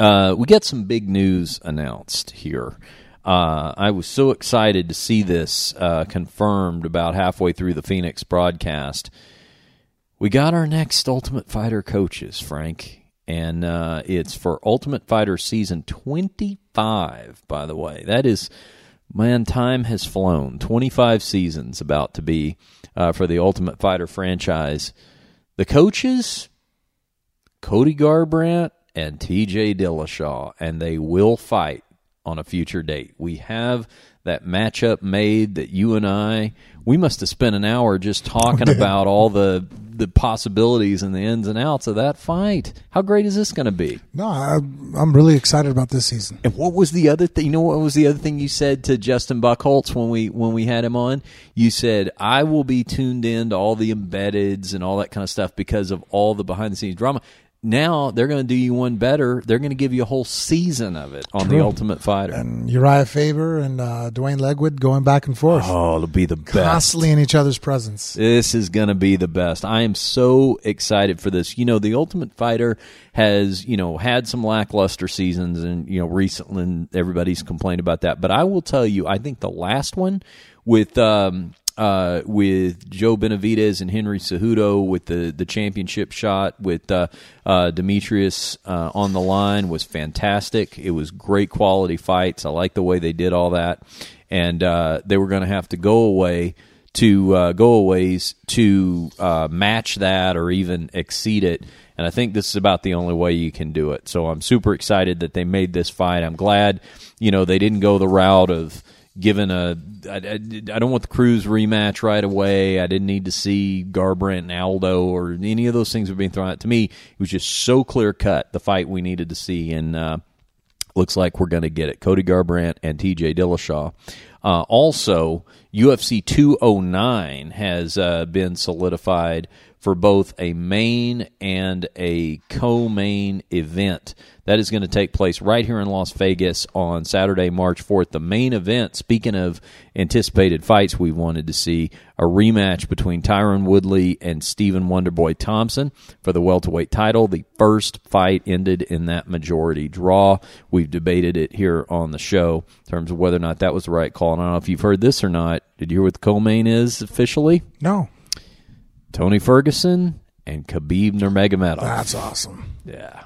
Uh, we got some big news announced here. Uh, I was so excited to see this uh, confirmed about halfway through the Phoenix broadcast. We got our next Ultimate Fighter coaches, Frank, and uh, it's for Ultimate Fighter Season twenty-five, by the way. That is, man, time has flown. twenty-five seasons about to be uh, for the Ultimate Fighter franchise. The coaches, Cody Garbrandt and T J Dillashaw, and they will fight on a future date. We have that matchup made that you and I, we must have spent an hour just talking oh, about all the the possibilities and the ins and outs of that fight. How great is this going to be? No, I, I'm really excited about this season. And what was the other thing? You know what was the other thing you said to Justin Buchholz when we when we had him on? You said, I will be tuned in to all the embeddeds and all that kind of stuff because of all the behind-the-scenes drama. Now they're going to do you one better. They're going to give you a whole season of it on True. The Ultimate Fighter. And Uriah Faber and uh, Dwayne Legwood going back and forth. Oh, it'll be the best. Constantly in each other's presence. This is going to be the best. I am so excited for this. You know, the Ultimate Fighter has, you know, had some lackluster seasons and, you know, recently and everybody's complained about that. But I will tell you, I think the last one with um, – Uh, with Joe Benavidez and Henry Cejudo with the, the championship shot with uh, uh, Demetrius uh, on the line was fantastic. It was great quality fights. I like the way they did all that. And uh, they were going to have to go away to uh, go aways to uh, match that or even exceed it. And I think this is about the only way you can do it. So I'm super excited that they made this fight. I'm glad, you know, they didn't go the route of given a, I, I, I don't want the Cruz rematch right away. I didn't need to see Garbrandt and Aldo or any of those things that were being thrown out. To me, it was just so clear cut the fight we needed to see, and uh, looks like we're going to get it. Cody Garbrandt and T J Dillashaw. Uh, also, U F C two oh nine has uh, been solidified for both a main and a co-main event. That is going to take place right here in Las Vegas on Saturday, March fourth. The main event, speaking of anticipated fights we wanted to see, a rematch between Tyron Woodley and Stephen Wonderboy Thompson for the welterweight title. The first fight ended in that majority draw. We've debated it here on the show in terms of whether or not that was the right call. And I don't know if you've heard this or not. Did you hear what the co-main is officially? No. Tony Ferguson and Khabib Nurmagomedov. That's awesome. Yeah.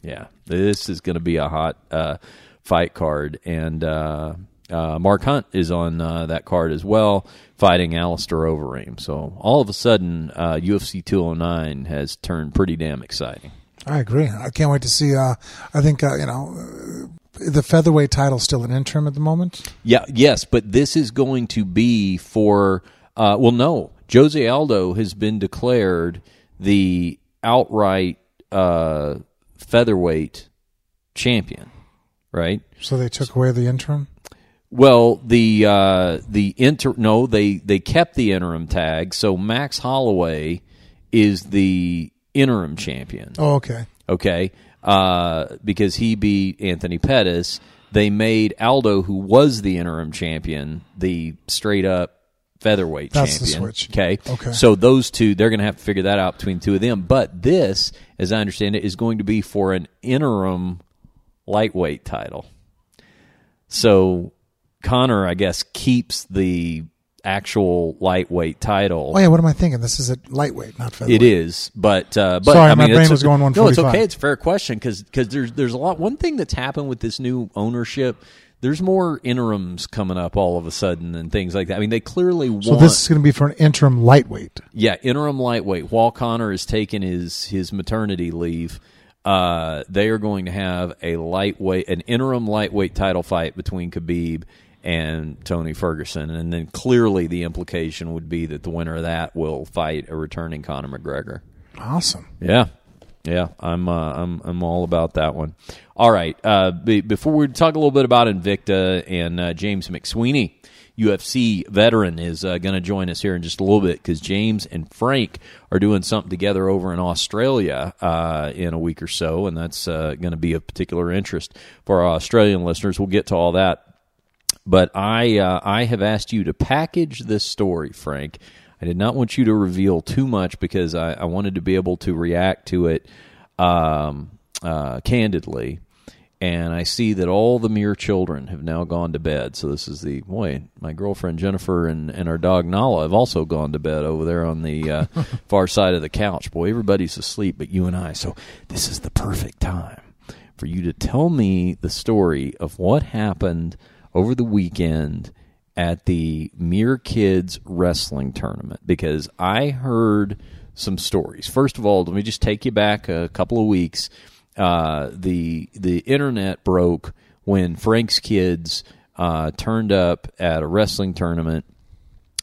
Yeah. This is going to be a hot uh, fight card. And uh, uh, Mark Hunt is on uh, that card as well, fighting Alistair Overeem. So all of a sudden, uh, U F C two oh nine has turned pretty damn exciting. I agree. I can't wait to see. Uh, I think, uh, you know, uh, the featherweight title is still an interim at the moment. Yeah. Yes, but this is going to be for, uh, well, no. Jose Aldo has been declared the outright uh, featherweight champion, right? So they took away the interim? Well, the uh, the inter no, they, they kept the interim tag, so Max Holloway is the interim champion. Oh, okay. Okay, uh, because he beat Anthony Pettis. They made Aldo, who was the interim champion, the straight-up featherweight That's champion. The switch. Okay. Okay. So those two, they're going to have to figure that out between the two of them. But this, as I understand it, is going to be for an interim lightweight title. So Conor, I guess, keeps the actual lightweight title. Oh yeah, what am I thinking? This is a lightweight, not featherweight. It is, but uh, but sorry, I mean, my brain was going one forty-five. No, it's okay. It's a fair question because because there's there's a lot. One thing that's happened with this new ownership. There's more interims coming up all of a sudden and things like that. I mean, they clearly want... So this is going to be for an interim lightweight. Yeah, interim lightweight. While Conor is taking his, his maternity leave, uh, they are going to have a lightweight, an interim lightweight title fight between Khabib and Tony Ferguson. And then clearly the implication would be that the winner of that will fight a returning Conor McGregor. Awesome. Yeah. Yeah, I'm uh, I'm I'm all about that one. All right, uh, be, before we talk a little bit about Invicta and uh, James McSweeney, U F C veteran, is uh, going to join us here in just a little bit because James and Frank are doing something together over in Australia uh, in a week or so, and that's uh, going to be of particular interest for our Australian listeners. We'll get to all that, but I uh, I have asked you to package this story, Frank. I did not want you to reveal too much because I, I wanted to be able to react to it um, uh, candidly. And I see that all the Mir children have now gone to bed. So this is the, boy, my girlfriend Jennifer and, and our dog Nala have also gone to bed over there on the uh, far side of the couch. Boy, everybody's asleep but you and I. So this is the perfect time for you to tell me the story of what happened over the weekend at the Mir Kids Wrestling Tournament, because I heard some stories. First of all, let me just take you back a couple of weeks. Uh, the the internet broke when Frank's kids uh, turned up at a wrestling tournament.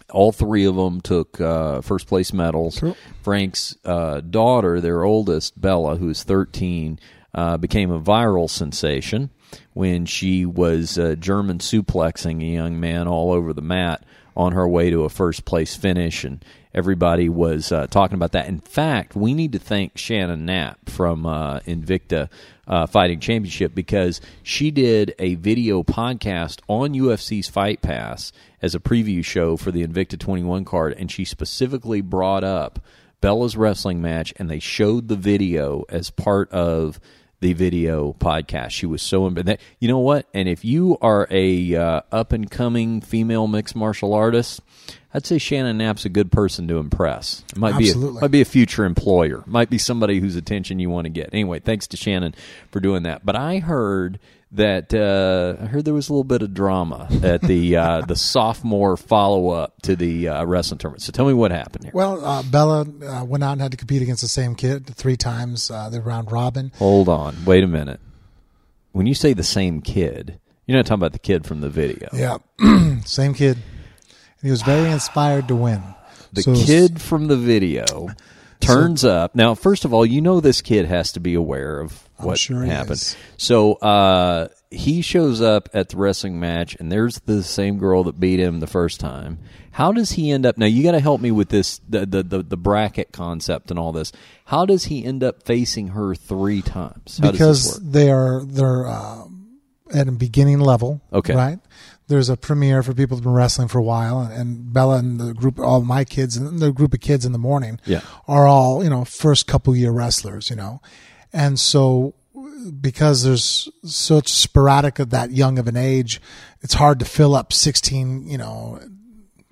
All three of them took uh, first place medals. True. Frank's uh, daughter, their oldest, Bella, who's thirteen, uh, became a viral sensation when she was uh, German suplexing a young man all over the mat on her way to a first-place finish, and everybody was uh, talking about that. In fact, we need to thank Shannon Knapp from uh, Invicta uh, Fighting Championship, because she did a video podcast on U F C's Fight Pass as a preview show for the Invicta twenty-one card, and she specifically brought up Bella's wrestling match, and they showed the video as part of the video podcast. She was so embarrassed. You know what? And if you are a uh, up-and-coming female mixed martial artist, I'd say Shannon Knapp's a good person to impress. It might Absolutely. be a, might be a future employer. Might be somebody whose attention you want to get. Anyway, thanks to Shannon for doing that. But I heard that uh, I heard there was a little bit of drama at the uh, the sophomore follow-up to the uh, wrestling tournament. So tell me what happened here. Well, uh, Bella uh, went out and had to compete against the same kid three times. Uh, the round robin. Hold on. Wait a minute. When you say the same kid, you're not talking about the kid from the video. Yeah. Same kid. And he was very inspired to win. The so, kid from the video turns so, up. Now, first of all, you know this kid has to be aware of what sure happened. So uh, he shows up at the wrestling match, and there's the same girl that beat him the first time. How does he end up? Now, you got to help me with this, the, the, the, the bracket concept and all this. How does he end up facing her three times? How because does this work? they are they're uh, at a beginning level, okay, right? There's a premiere for people who've been wrestling for a while, and Bella and the group, all my kids and the group of kids in the morning yeah. are all, you know, first couple year wrestlers, you know. And so because there's such sporadic at that young of an age, it's hard to fill up sixteen, you know,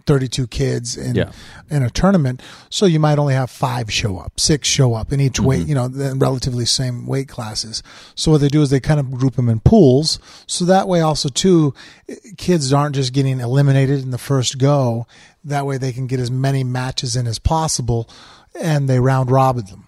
thirty-two kids in, yeah. in a tournament. So you might only have five show up, six show up in each mm-hmm. weight, you know, the relatively same weight classes. So what they do is they kind of group them in pools. So that way also too, kids aren't just getting eliminated in the first go. That way they can get as many matches in as possible, and they round robin them.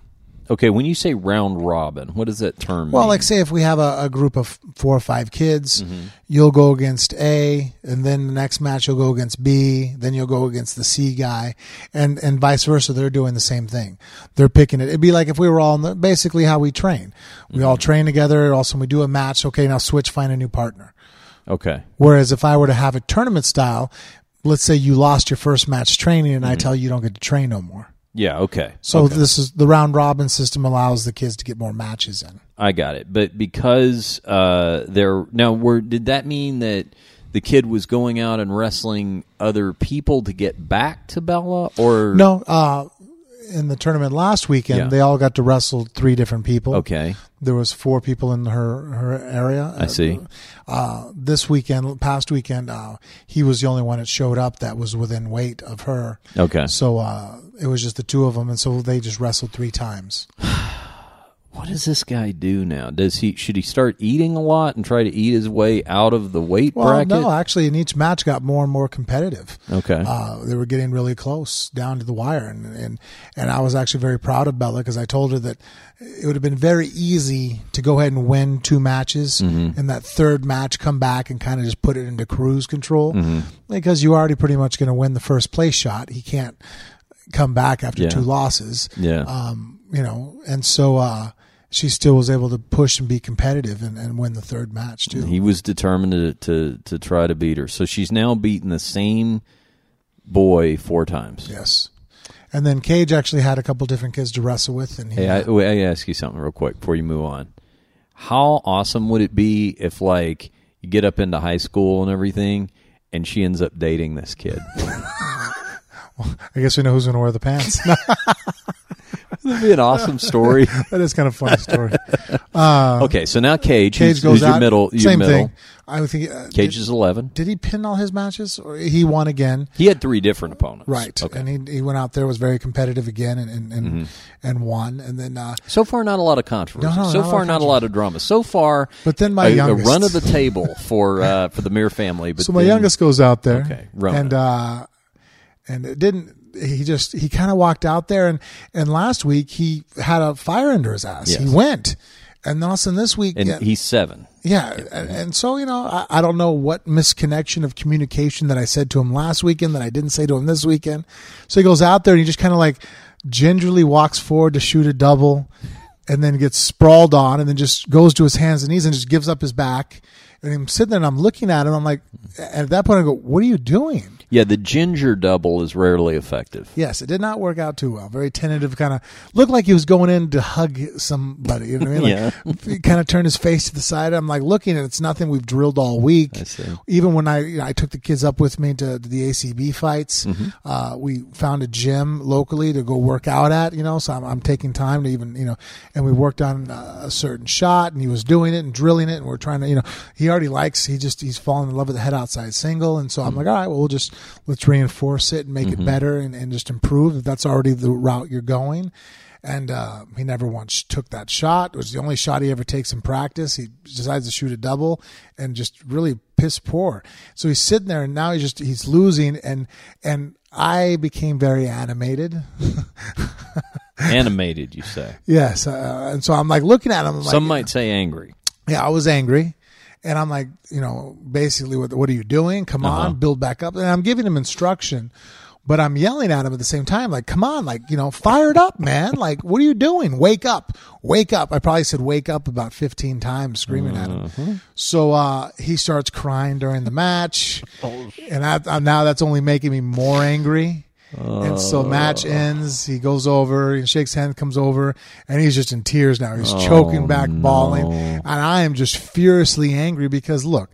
Okay, when you say round robin, what does that term mean? Well, like say if we have a, a group of four or five kids, mm-hmm. you'll go against A, and then the next match you'll go against B, then you'll go against the C guy, and, and vice versa. They're doing the same thing. They're picking it. It'd be like if we were all in the, basically how we train. We mm-hmm. all train together. Also, when we do a match, okay, now switch, find a new partner. Okay. Whereas if I were to have a tournament style, let's say you lost your first match training, and mm-hmm. I tell you you don't get to train no more. Yeah, okay. So okay. This is the round robin system allows the kids to get more matches in. I got it. But because uh, there now were did that mean that the kid was going out and wrestling other people to get back to Bella, or no, uh, in the tournament last weekend yeah. they all got to wrestle three different people. Okay. There was four people in her, her area. I see. Uh, this weekend, past weekend, uh, he was the only one that showed up that was within weight of her. Okay. So uh, it was just the two of them, and so they just wrestled three times. What does this guy do now? Does he should he start eating a lot and try to eat his way out of the weight well, bracket? Well, no, actually, in each match got more and more competitive. Okay, uh, they were getting really close down to the wire, and and, and I was actually very proud of Bella because I told her that it would have been very easy to go ahead and win two matches, mm-hmm. and that third match come back and kind of just put it into cruise control mm-hmm. because you're already pretty much going to win the first place shot. He can't come back after yeah. two losses. Yeah, um, you know, and so. Uh, She still was able to push and be competitive and, and win the third match, too. He was determined to, to to try to beat her. So she's now beaten the same boy four times. Yes. And then Cage actually had a couple different kids to wrestle with. And he hey, I, wait, I ask you something real quick before you move on. How awesome would it be if, like, you get up into high school and everything, and she ends up dating this kid? Well, I guess we know who's going to wear the pants. That'd be an awesome story. That is kind of a funny story. Uh, okay, so now Cage, Cage who's, goes who's out. Your middle, your Same middle. Thing. I would think uh, Cage did, is eleven. Did he pin all his matches, or he won again? He had three different opponents, right? Okay. And he he went out there, was very competitive again, and and and, mm-hmm. and won. And then uh, so far, not a lot of controversy. No, no, so not far, a not a lot of drama. So far, but then my a, youngest a run of the table for uh, for the Mir family. But so my then, youngest goes out there, okay, and uh, and it didn't. He just he kind of walked out there, and and last week he had a fire under his ass. Yes. He went. And then all of a sudden this week... And yeah, he's seven. Yeah. yeah. And, and so, you know, I, I don't know what misconnection of communication that I said to him last weekend that I didn't say to him this weekend. So he goes out there and he just kind of like gingerly walks forward to shoot a double and then gets sprawled on and then just goes to his hands and knees and just gives up his back. And I'm sitting there and I'm looking at him. I'm like, and at that point I go, what are you doing? Yeah, the ginger double is rarely effective. Yes, it did not work out too well. Very tentative, kind of looked like he was going in to hug somebody. You know what I mean? Like, yeah. He kind of turned his face to the side. I'm like looking at it. It's nothing we've drilled all week. I see. Even when I you know, I took the kids up with me to, to the A C B fights, mm-hmm. uh, we found a gym locally to go work out at. You know, so I'm, I'm taking time to even you know, and we worked on uh, a certain shot, and he was doing it and drilling it, and we're trying to you know, he already likes. He just he's falling in love with the head outside single, and so I'm mm-hmm. like, all right, well, we'll just. Let's reinforce it and make mm-hmm. it better and, and just improve if that's already the route you're going. And uh, he never once took that shot. It was the only shot he ever takes in practice. He decides to shoot a double and just really piss poor. So he's sitting there and now he's just he's losing and and I became very animated. Animated, you say? Yes. Uh, and so I'm like looking at him. I'm Some like, might say angry. Yeah, I was angry. And I'm like, you know, basically, what, what are you doing? Come uh-huh. on, build back up. And I'm giving him instruction, but I'm yelling at him at the same time. Like, come on, like, you know, fire it up, man. Like, what are you doing? Wake up, wake up. I probably said wake up about fifteen times screaming uh-huh. at him. So uh, he starts crying during the match. Oh. And I, I'm now that's only making me more angry. And so match ends, he goes over, he shakes hand, comes over, and he's just in tears now. He's oh, choking back, no. bawling. And I am just furiously angry because, look,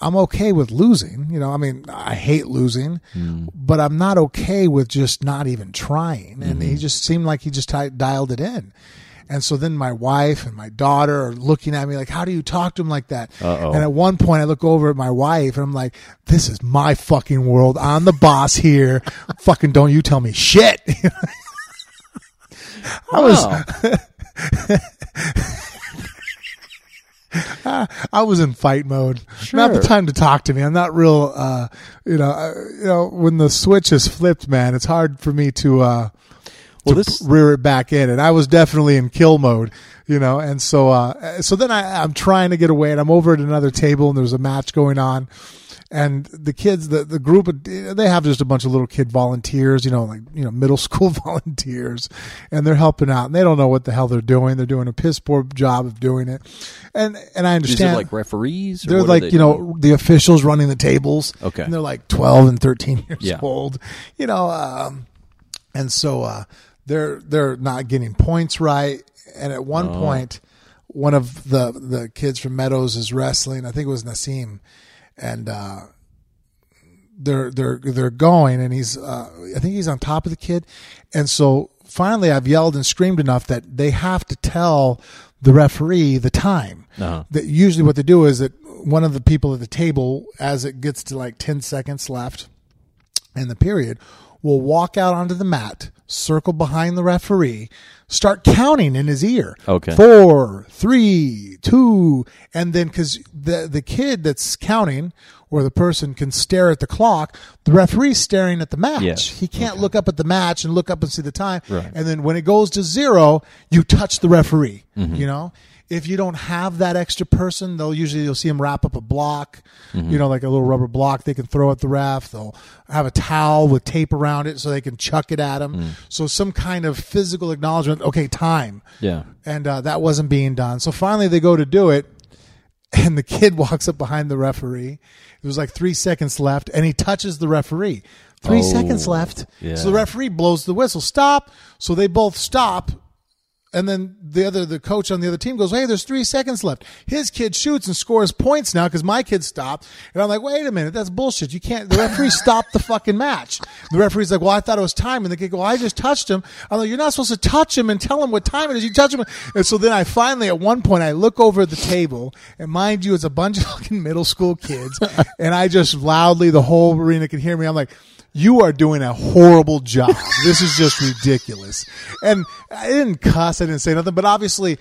I'm okay with losing. You know, I mean, I hate losing, mm. but I'm not okay with just not even trying. And mm. he just seemed like he just t- dialed it in. And so then my wife and my daughter are looking at me like, how do you talk to him like that? Uh-oh. And at one point I look over at my wife and I'm like, this is my fucking world. I'm the boss here. Fucking don't you tell me shit. I was... I was in fight mode. Sure. Not the time to talk to me. I'm not real, uh, you know, uh, you know, when the switch is flipped, man, it's hard for me to... Uh, Well, this rear it back in, and I was definitely in kill mode, you know. And so, uh, so then I, I'm trying to get away, and I'm over at another table, and there's a match going on, and the kids, the the group, they have just a bunch of little kid volunteers, you know, like you know, middle school volunteers, and they're helping out, and they don't know what the hell they're doing. They're doing a piss poor job of doing it, and and I understand. Is it like referees, or they're like they you know doing? The officials running the tables. Okay, and they're like twelve and thirteen years yeah. old, you know, um, and so. uh They're they're not getting points right, and at one oh. point, one of the the kids from Meadows is wrestling. I think it was Nassim, and uh, they're they're they're going, and he's uh, I think he's on top of the kid, and so finally I've yelled and screamed enough that they have to tell the referee the time. Uh-huh. That usually what they do is that one of the people at the table, as it gets to like ten seconds left in the period, will walk out onto the mat. Circle behind the referee, start counting in his ear. Okay. Four, three, two. And then because the, the kid that's counting or the person can stare at the clock, the referee's staring at the match. Yes. He can't okay. look up at the match and look up and see the time. Right. And then when it goes to zero, you touch the referee, mm-hmm. you know? If you don't have that extra person, they'll usually you'll see them wrap up a block, mm-hmm. you know, like a little rubber block they can throw at the ref. They'll have a towel with tape around it so they can chuck it at him. Mm. So some kind of physical acknowledgement. Okay, time. Yeah. And uh, that wasn't being done. So finally they go to do it, and the kid walks up behind the referee. There was like three seconds left, and he touches the referee. Three oh, seconds left. Yeah. So the referee blows the whistle. Stop. So they both stop. And then the other, the coach on the other team goes, hey, there's three seconds left. His kid shoots and scores points now because my kid stopped. And I'm like, wait a minute, that's bullshit. You can't, the referee stopped the fucking match. The referee's like, well, I thought it was time. And the kid goes, well, I just touched him. I'm like, you're not supposed to touch him and tell him what time it is. You touch him. And so then I finally, at one point, I look over at the table. And mind you, it's a bunch of fucking middle school kids. And I just loudly, the whole arena can hear me. I'm like, you are doing a horrible job. This is just ridiculous. And I didn't cuss. I didn't say nothing. But obviously.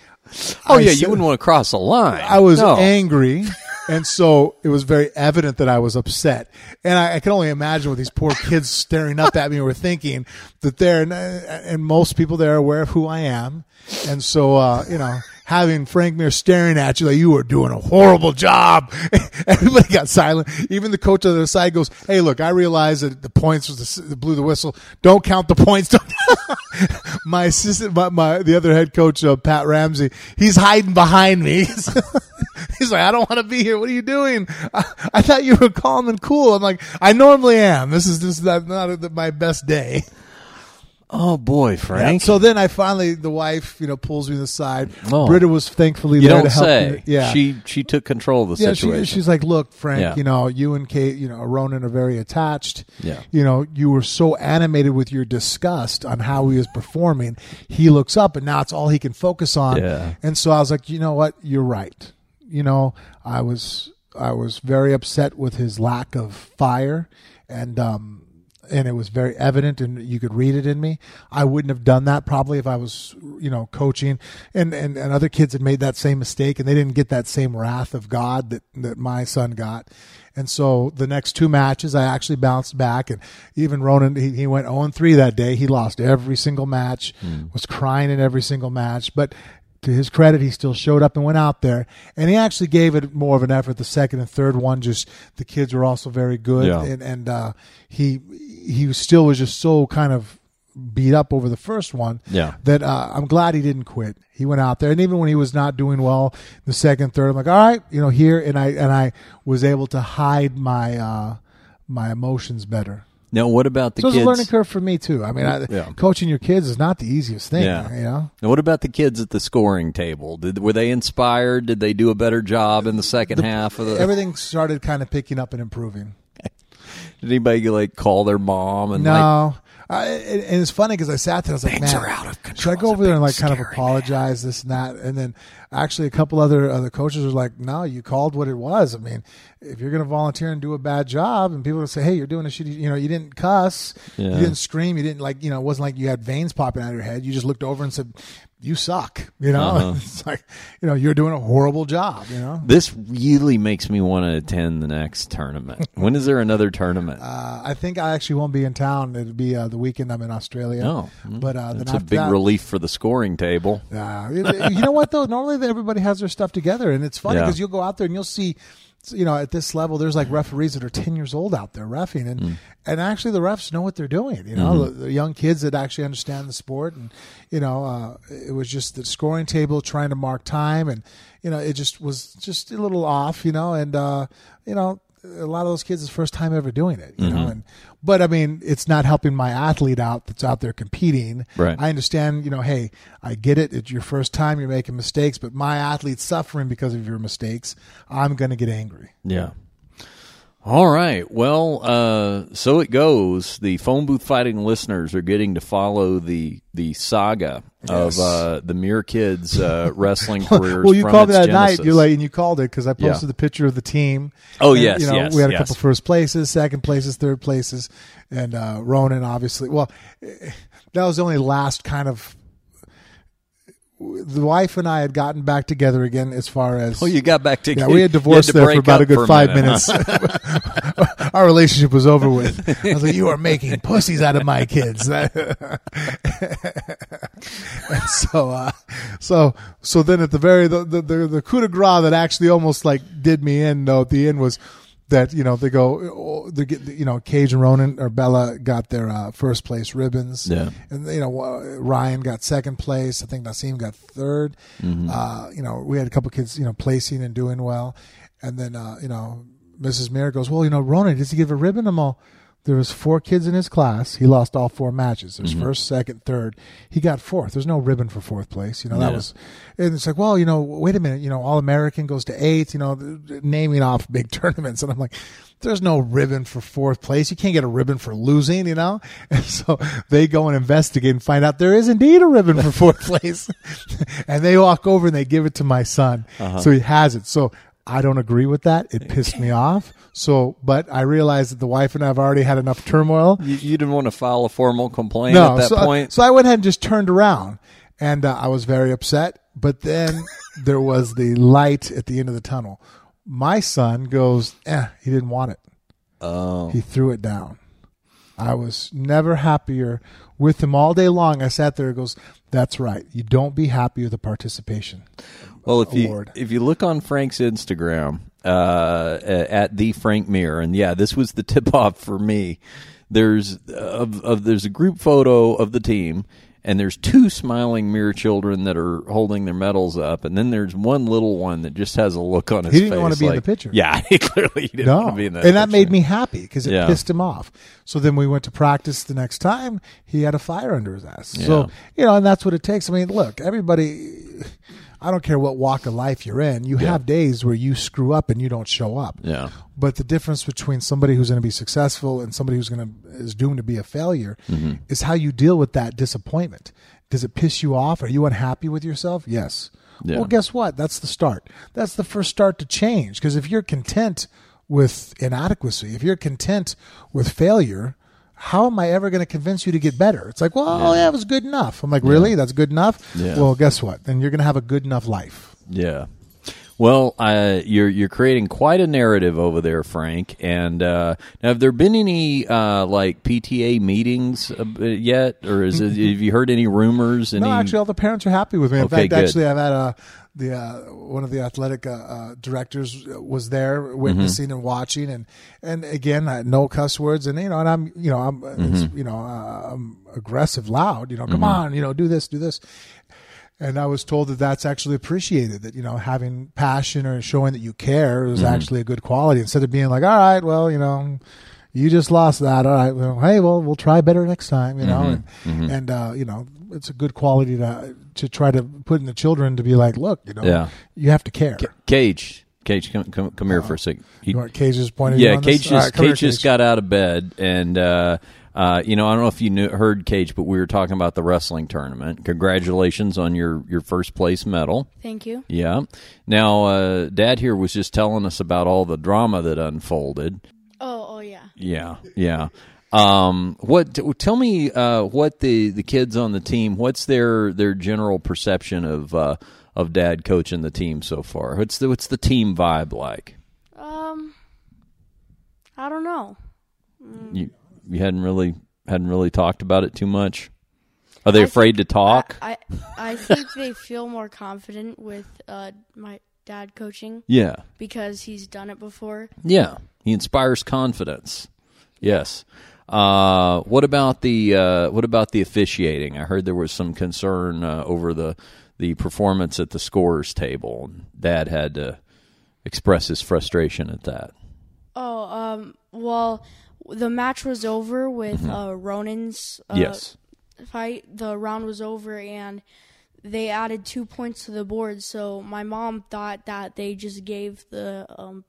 Oh, I yeah. Said, you wouldn't want to cross a line. I was no. angry. And so it was very evident that I was upset. And I, I can only imagine what these poor kids staring up at me were thinking, that they're, and most people there are aware of who I am. And so, uh, you know, having Frank Mir staring at you like, you are doing a horrible job. Everybody got silent. Even the coach on the other side goes, hey, look, I realize that the points was the, blew the whistle. Don't count the points. my assistant, my, my the other head coach, uh, Pat Ramsey, he's hiding behind me. He's like, I don't want to be here. What are you doing? I, I thought you were calm and cool. I'm like, I normally am. This is just not, not my best day. Oh, boy, Frank. And so then I finally, the wife, you know, pulls me to the side. Oh. Britta was thankfully you there to help say. me. Yeah. She she took control of the yeah, situation. She, she's like, look, Frank, yeah. you know, you and Kate, you know, Ronan are very attached. Yeah. You know, you were so animated with your disgust on how he was performing. He looks up, and now it's all he can focus on. Yeah. And so I was like, you know what? You're right. You know, I was I was very upset with his lack of fire, and um. And it was very evident, and you could read it in me. I wouldn't have done that probably if I was, you know, coaching. And, and, and other kids had made that same mistake, and they didn't get that same wrath of God that, that my son got. And so the next two matches, I actually bounced back. And even Ronan, he, he went oh and three that day. He lost every single match, mm. was crying in every single match. But to his credit, he still showed up and went out there. And he actually gave it more of an effort. The second and third one, just the kids were also very good. Yeah. And, and uh, he he still was just so kind of beat up over the first one yeah. that uh, I'm glad he didn't quit. He went out there. And even when he was not doing well, the second, third, I'm like, all right, you know, here. And I and I was able to hide my uh, my emotions better. Now, what about the so kids? So it's a learning curve for me, too. I mean, I, yeah. coaching your kids is not the easiest thing. Yeah. You know? Now, what about the kids at the scoring table? Did, were they inspired? Did they do a better job in the second the, half? Of the... Everything started kind of picking up and improving. Did anybody, like, call their mom? And no. Like... I, and, and it's funny because I sat there. I was like, Things man, are out of control. Should I go over there and, like, scary, kind of apologize, man. This and that? And then actually a couple other other coaches were like, no, you called what it was. I mean, if you're going to volunteer and do a bad job, and people will say, hey, you're doing a shitty, you know, you didn't cuss, yeah. you didn't scream, you didn't, like, you know, it wasn't like you had veins popping out of your head. You just looked over and said, you suck, you know? Uh-huh. It's like, you know, you're doing a horrible job, you know? This really makes me want to attend the next tournament. When is there another tournament? Uh, I think I actually won't be in town. It'll be uh, the weekend I'm in Australia. Oh, but uh, that's a big that, relief for the scoring table. Uh, you know what, though? Normally everybody has their stuff together, and it's funny because yeah. you'll go out there and you'll see... You know, at this level, there's like referees that are ten years old out there reffing, and mm. and actually the refs know what they're doing. You know, mm-hmm. the, the young kids that actually understand the sport, and you know, uh, it was just the scoring table trying to mark time, and you know, it just was just a little off. You know, and uh, you know, a lot of those kids is first time ever doing it. You mm-hmm. know, and but I mean, it's not helping my athlete out that's out there competing. Right. I understand. You know, hey, I get it. It's your first time. You're making mistakes, but my athlete's suffering because of your mistakes. I'm going to get angry. Yeah. All right. Well, uh, so it goes. The Phone Booth Fighting listeners are getting to follow the the saga yes. of uh, the Mir kids' uh, wrestling careers. Well, you from called its me that genesis. Night, you're like, and you called it because I posted yeah. the picture of the team. Oh and, yes, you know, yes. We had a yes. couple first places, second places, third places, and uh, Ronan obviously. Well, that was the only last kind of. The wife and I had gotten back together again as far as... Oh, you got back together. Yeah, we had divorced had there for about a good five a minute, minutes. Huh? Our relationship was over with. I was like, you are making pussies out of my kids. And so, uh, so, so then at the very... The, the, the, the coup de grace that actually almost like did me in, though, at the end was... That, you know, they go, oh, they get, you know, Cage and Ronan or Bella got their uh, first place ribbons. Yeah. And, you know, Ryan got second place. I think Nassim got third. Mm-hmm. Uh, you know, we had a couple kids, you know, placing and doing well. And then, uh, you know, Missus Mir goes, well, you know, Ronan, does he give a ribbon? I'm all, There was four kids in his class. He lost all four matches. There's mm-hmm. first, second, third. He got fourth. There's no ribbon for fourth place. You know, that yeah. was, and it's like, well, you know, wait a minute. You know, All American goes to eighth, you know, naming off big tournaments. And I'm like, there's no ribbon for fourth place. You can't get a ribbon for losing, you know? And so they go and investigate and find out there is indeed a ribbon for fourth place. And they walk over and they give it to my son. Uh-huh. So he has it. So I don't agree with that. It pissed me off. So, but I realized that the wife and I have already had enough turmoil. You, you didn't want to file a formal complaint no, at that so point. I, so I went ahead and just turned around, and uh, I was very upset. But then there was the light at the end of the tunnel. My son goes, eh, he didn't want it. Oh. He threw it down. I was never happier with him all day long. I sat there and goes, that's right. You don't be happy with the participation well, if award. You, if you look on Frank's Instagram, uh, at the Frank Mir, and yeah, this was the tip-off for me. There's of, of there's a group photo of the team, and there's two smiling Mir children that are holding their medals up, and then there's one little one that just has a look on his face. He didn't face, want to be like, in the picture. Yeah, he clearly didn't no. want to be in that and picture. And that made me happy because it yeah. pissed him off. So then we went to practice the next time. He had a fire under his ass. Yeah. So, you know, and that's what it takes. I mean, look, everybody, I don't care what walk of life you're in, you yeah. have days where you screw up and you don't show up. Yeah. But the difference between somebody who's going to be successful and somebody who's going to is doomed to be a failure mm-hmm. is how you deal with that disappointment. Does it piss you off? Are you unhappy with yourself? Yes. Yeah. Well, guess what? That's the start. That's the first start to change. Because if you're content with inadequacy, if you're content with failure, how am I ever going to convince you to get better? It's like, well, yeah, it was good enough. I'm like, really? Yeah. That's good enough? Yeah. Well, guess what? Then you're going to have a good enough life. Yeah. Well, uh, you're you're creating quite a narrative over there, Frank. And uh, now, have there been any uh, like P T A meetings uh, yet, or is it, have you heard any rumors? Any... No, actually, all the parents are happy with me. In okay, fact, good. Actually, I've had a the uh, one of the athletic uh, uh, directors was there witnessing mm-hmm. and watching, and and again, I, no cuss words, and you know, and I'm you know I'm mm-hmm. it's, you know uh, I'm aggressive, loud, you know, come mm-hmm. on, you know, do this, do this. And I was told that that's actually appreciated, that, you know, having passion or showing that you care is mm-hmm. actually a good quality instead of being like, all right, well, you know, you just lost that. All right, well, hey, well, we'll try better next time, you know. Mm-hmm. And, mm-hmm. and uh, you know, it's a good quality to to try to put in the children to be like, look, you know, yeah. you have to care. C- Cage. Cage, come come, come here uh, for a second. He, you know what Cage is pointing yeah, you on Cage this? Just, right, Cage here, just Cage. Got out of bed and uh, – Uh, you know, I don't know if you knew, heard, Cage, but we were talking about the wrestling tournament. Congratulations on your, your first place medal. Thank you. Yeah. Now, uh, Dad here was just telling us about all the drama that unfolded. Oh, oh yeah. Yeah, yeah. Um, what? Tell me uh, what the, the kids on the team, what's their, their general perception of uh, of Dad coaching the team so far? What's the, what's the team vibe like? Um, I don't know. Mm. You You hadn't really hadn't really talked about it too much. Are they I afraid think, to talk? I, I I think they feel more confident with uh, my dad coaching. Yeah, because he's done it before. Yeah, he inspires confidence. Yes. Uh, what about the uh, what about the officiating? I heard there was some concern uh, over the the performance at the scorer's table. Dad had to express his frustration at that. Oh, um, well. The match was over with mm-hmm. uh, Ronin's uh, yes. fight. The round was over, and they added two points to the board. So my mom thought that they just gave the um,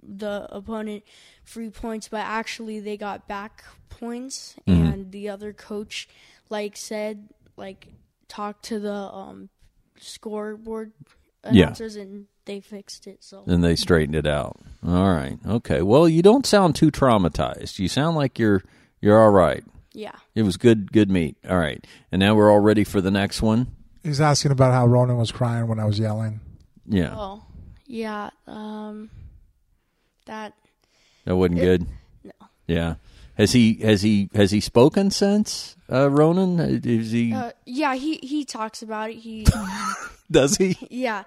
the opponent free points, but actually they got back points. Mm-hmm. And the other coach, like said, like talked to the um, scoreboard announcers yeah. and. They fixed it. So. And they straightened it out. All right. Okay. Well, you don't sound too traumatized. You sound like you're you're all right. Yeah. It was good good meet. All right. And now we're all ready for the next one. He's asking about how Ronan was crying when I was yelling. Yeah. Oh, yeah. Um, that. That wasn't it, good? No. Yeah. Has he has he has he spoken since uh, Ronan? Is he? Uh, yeah. He he talks about it. He does he? Yeah.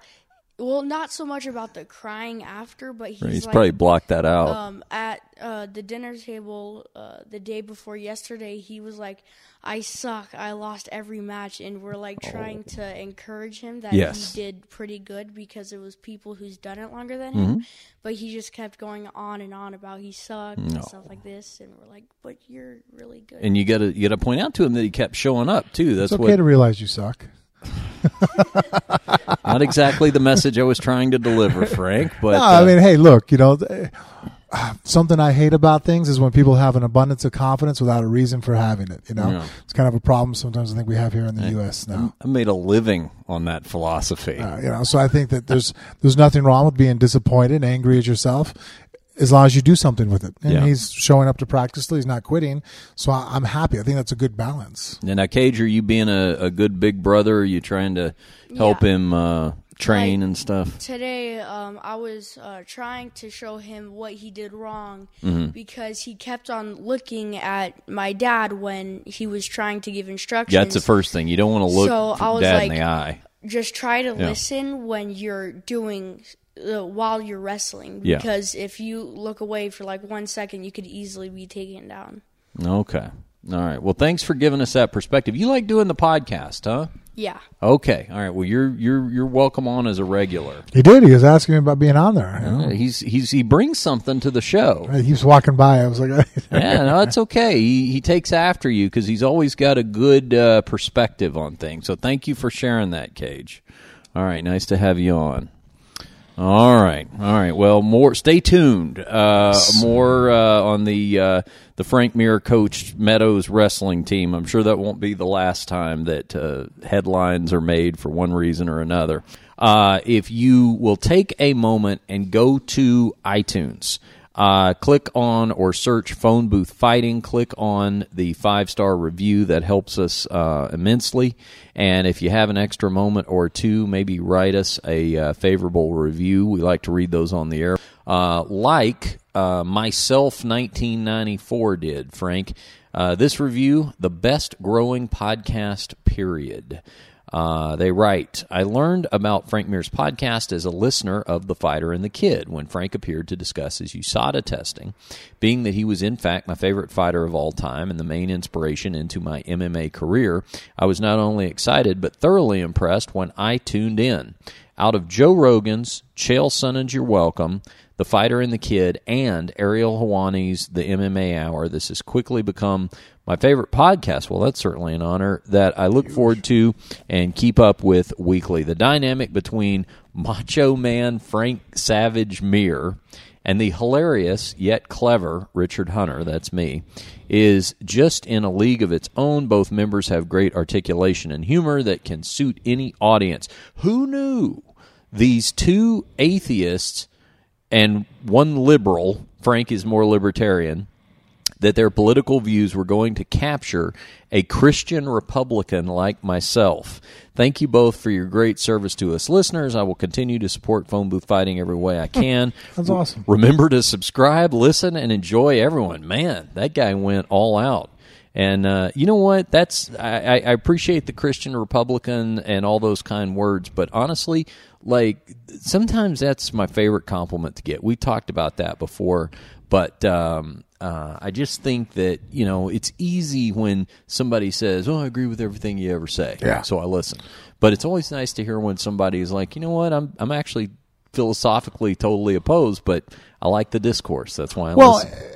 Well, not so much about the crying after, but he's, he's like, probably blocked that out. Um, at uh, the dinner table uh, the day before yesterday, he was like, I suck. I lost every match. And we're like oh. trying to encourage him that yes. he did pretty good because it was people who's done it longer than mm-hmm. him. But he just kept going on and on about he sucked no. and stuff like this. And we're like, but you're really good. And you got to you got to point out to him that he kept showing up, too. That's it's okay what, to realize you suck. Not exactly the message I was trying to deliver, Frank. But no, I uh, mean, hey, look, you know, something I hate about things is when people have an abundance of confidence without a reason for having it. You know, yeah. it's kind of a problem sometimes I think we have here in the I, U S now. I made a living on that philosophy. Uh, you know, so I think that there's there's nothing wrong with being disappointed, angry at yourself, as long as you do something with it. And yeah. he's showing up to practice. He's not quitting. So I'm happy. I think that's a good balance. And now, Cage, are you being a, a good big brother? Are you trying to help yeah. him uh, train like, and stuff? Today, um, I was uh, trying to show him what he did wrong mm-hmm. because he kept on looking at my dad when he was trying to give instructions. Yeah, that's the first thing. You don't want to look so I was dad like, in the eye. Just try to yeah. listen when you're doing Uh, while you're wrestling, because yeah. if you look away for like one second, you could easily be taken down. Okay. All right. Well, thanks for giving us that perspective. You like doing the podcast, huh? Yeah. Okay. All right. Well, you're you're you're welcome on as a regular. He did. He was asking me about being on there. You know? yeah, he's he's he brings something to the show. He was walking by. I was like, yeah, no, it's okay. He he takes after you because he's always got a good uh, perspective on things. So thank you for sharing that, Cage. All right. Nice to have you on. All right, all right. Well, more. Stay tuned. Uh, more uh, on the uh, the Frank Mir coached Meadows wrestling team. I'm sure that won't be the last time that uh, headlines are made for one reason or another. Uh, if you will take a moment and go to iTunes, uh, click on or search Phone Booth Fighting. Click on the five star review. That helps us uh, immensely. And if you have an extra moment or two, maybe write us a uh, favorable review. We like to read those on the air. Uh, like uh, myself nineteen ninety-four did, Frank. Uh, this review, the best growing podcast, period. Uh, they write, I learned about Frank Mir's podcast as a listener of The Fighter and the Kid when Frank appeared to discuss his U S A D A testing, being that he was in fact my favorite fighter of all time and the main inspiration into my M M A career. I was not only excited but thoroughly impressed when I tuned in. Out of Joe Rogan's, Chael Sonnen's You're Welcome, The Fighter and the Kid, and Ariel Helwani's The M M A Hour, this has quickly become my favorite podcast. Well, that's certainly an honor that I look forward to and keep up with weekly. The dynamic between Macho Man Frank Savage Mir and the hilarious yet clever Richard Hunter, that's me, is just in a league of its own. Both members have great articulation and humor that can suit any audience. Who knew these two atheists and one liberal, Frank is more libertarian, that their political views were going to capture a Christian Republican like myself? Thank you both for your great service to us listeners. I will continue to support Phone Booth Fighting every way I can. That's awesome. Remember to subscribe, listen, and enjoy everyone. Man, that guy went all out. And uh, you know what? That's I, I appreciate the Christian Republican and all those kind words, but honestly, like sometimes that's my favorite compliment to get. We talked about that before, but um, uh, I just think that you know it's easy when somebody says, "Oh, I agree with everything you ever say," yeah. so I listen. But it's always nice to hear when somebody is like, "You know what? I'm I'm actually philosophically totally opposed, but I like the discourse. That's why I well, listen." I-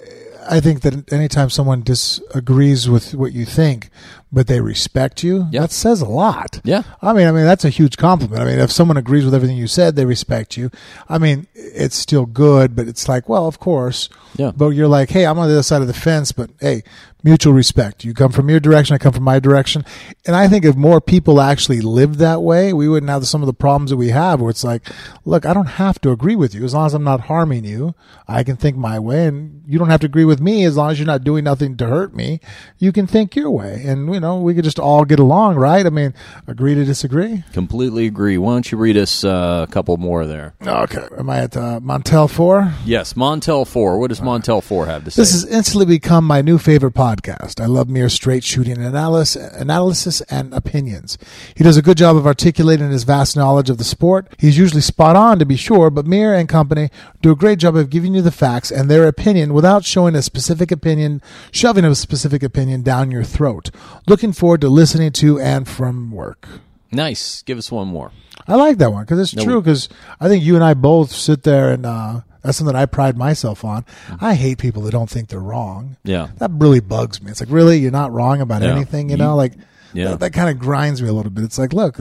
I think that anytime someone disagrees with what you think, but they respect you, yep. that says a lot. Yeah. I mean, I mean, that's a huge compliment. I mean, if someone agrees with everything you said, they respect you. I mean, it's still good, but it's like, well, of course. Yeah. But you're like, hey, I'm on the other side of the fence, but hey, mutual respect. You come from your direction, I come from my direction. And I think if more people actually lived that way, we wouldn't have some of the problems that we have where it's like, look, I don't have to agree with you. As long as I'm not harming you, I can think my way. And you don't have to agree with me as long as you're not doing nothing to hurt me. You can think your way. And we you know, we could just all get along, right? I mean, agree to disagree. Completely agree. Why don't you read us uh, a couple more there? Okay. Am I at uh, Montel four? Yes, Montel four. What does all Montel right. four have to say? This has instantly become my new favorite podcast. I love Mir's straight shooting analysis, analysis and opinions. He does a good job of articulating his vast knowledge of the sport. He's usually spot on, to be sure, but Mir and company do a great job of giving you the facts and their opinion without showing a specific opinion, shoving a specific opinion down your throat. Looking forward to listening to and from work. Nice. Give us one more. I like that one because it's no, true because I think you and I both sit there and uh, that's something I pride myself on. Mm-hmm. I hate people that don't think they're wrong. Yeah. That really bugs me. It's like, really? You're not wrong about yeah. anything, you know? Like, yeah. That, that kind of grinds me a little bit. It's like, look,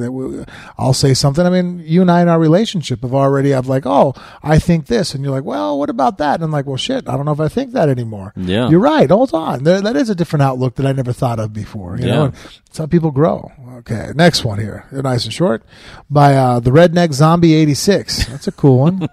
I'll say something. I mean, you and I in our relationship have already, I've like, oh, I think this. And you're like, well, what about that? And I'm like, well, shit, I don't know if I think that anymore. Yeah. You're right. Hold on. There, that is a different outlook that I never thought of before. You yeah. know, and it's how people grow. Okay. Next one here. They're nice and short. By uh, the Redneck Zombie eighty-six. That's a cool one.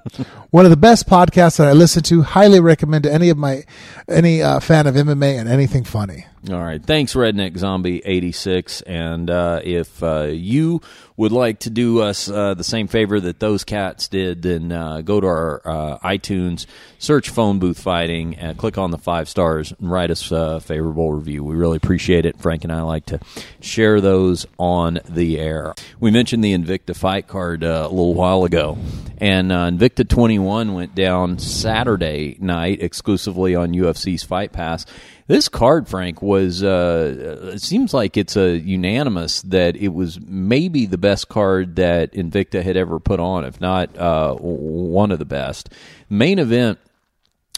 One of the best podcasts that I listen to. Highly recommend to any of my, any uh, fan of M M A and anything funny. All right. Thanks, Redneck Zombie eighty-six. And uh, if uh, you would like to do us uh, the same favor that those cats did, then uh, go to our uh, iTunes, search Phone Booth Fighting, and click on the five stars and write us a favorable review. We really appreciate it. Frank and I like to share those on the air. We mentioned the Invicta fight card uh, a little while ago, and uh, Invicta twenty-one went down Saturday night exclusively on U F C's Fight Pass. This card, Frank, was, uh, it seems like it's a unanimous that it was maybe the best card that Invicta had ever put on, if not uh, one of the best. Main event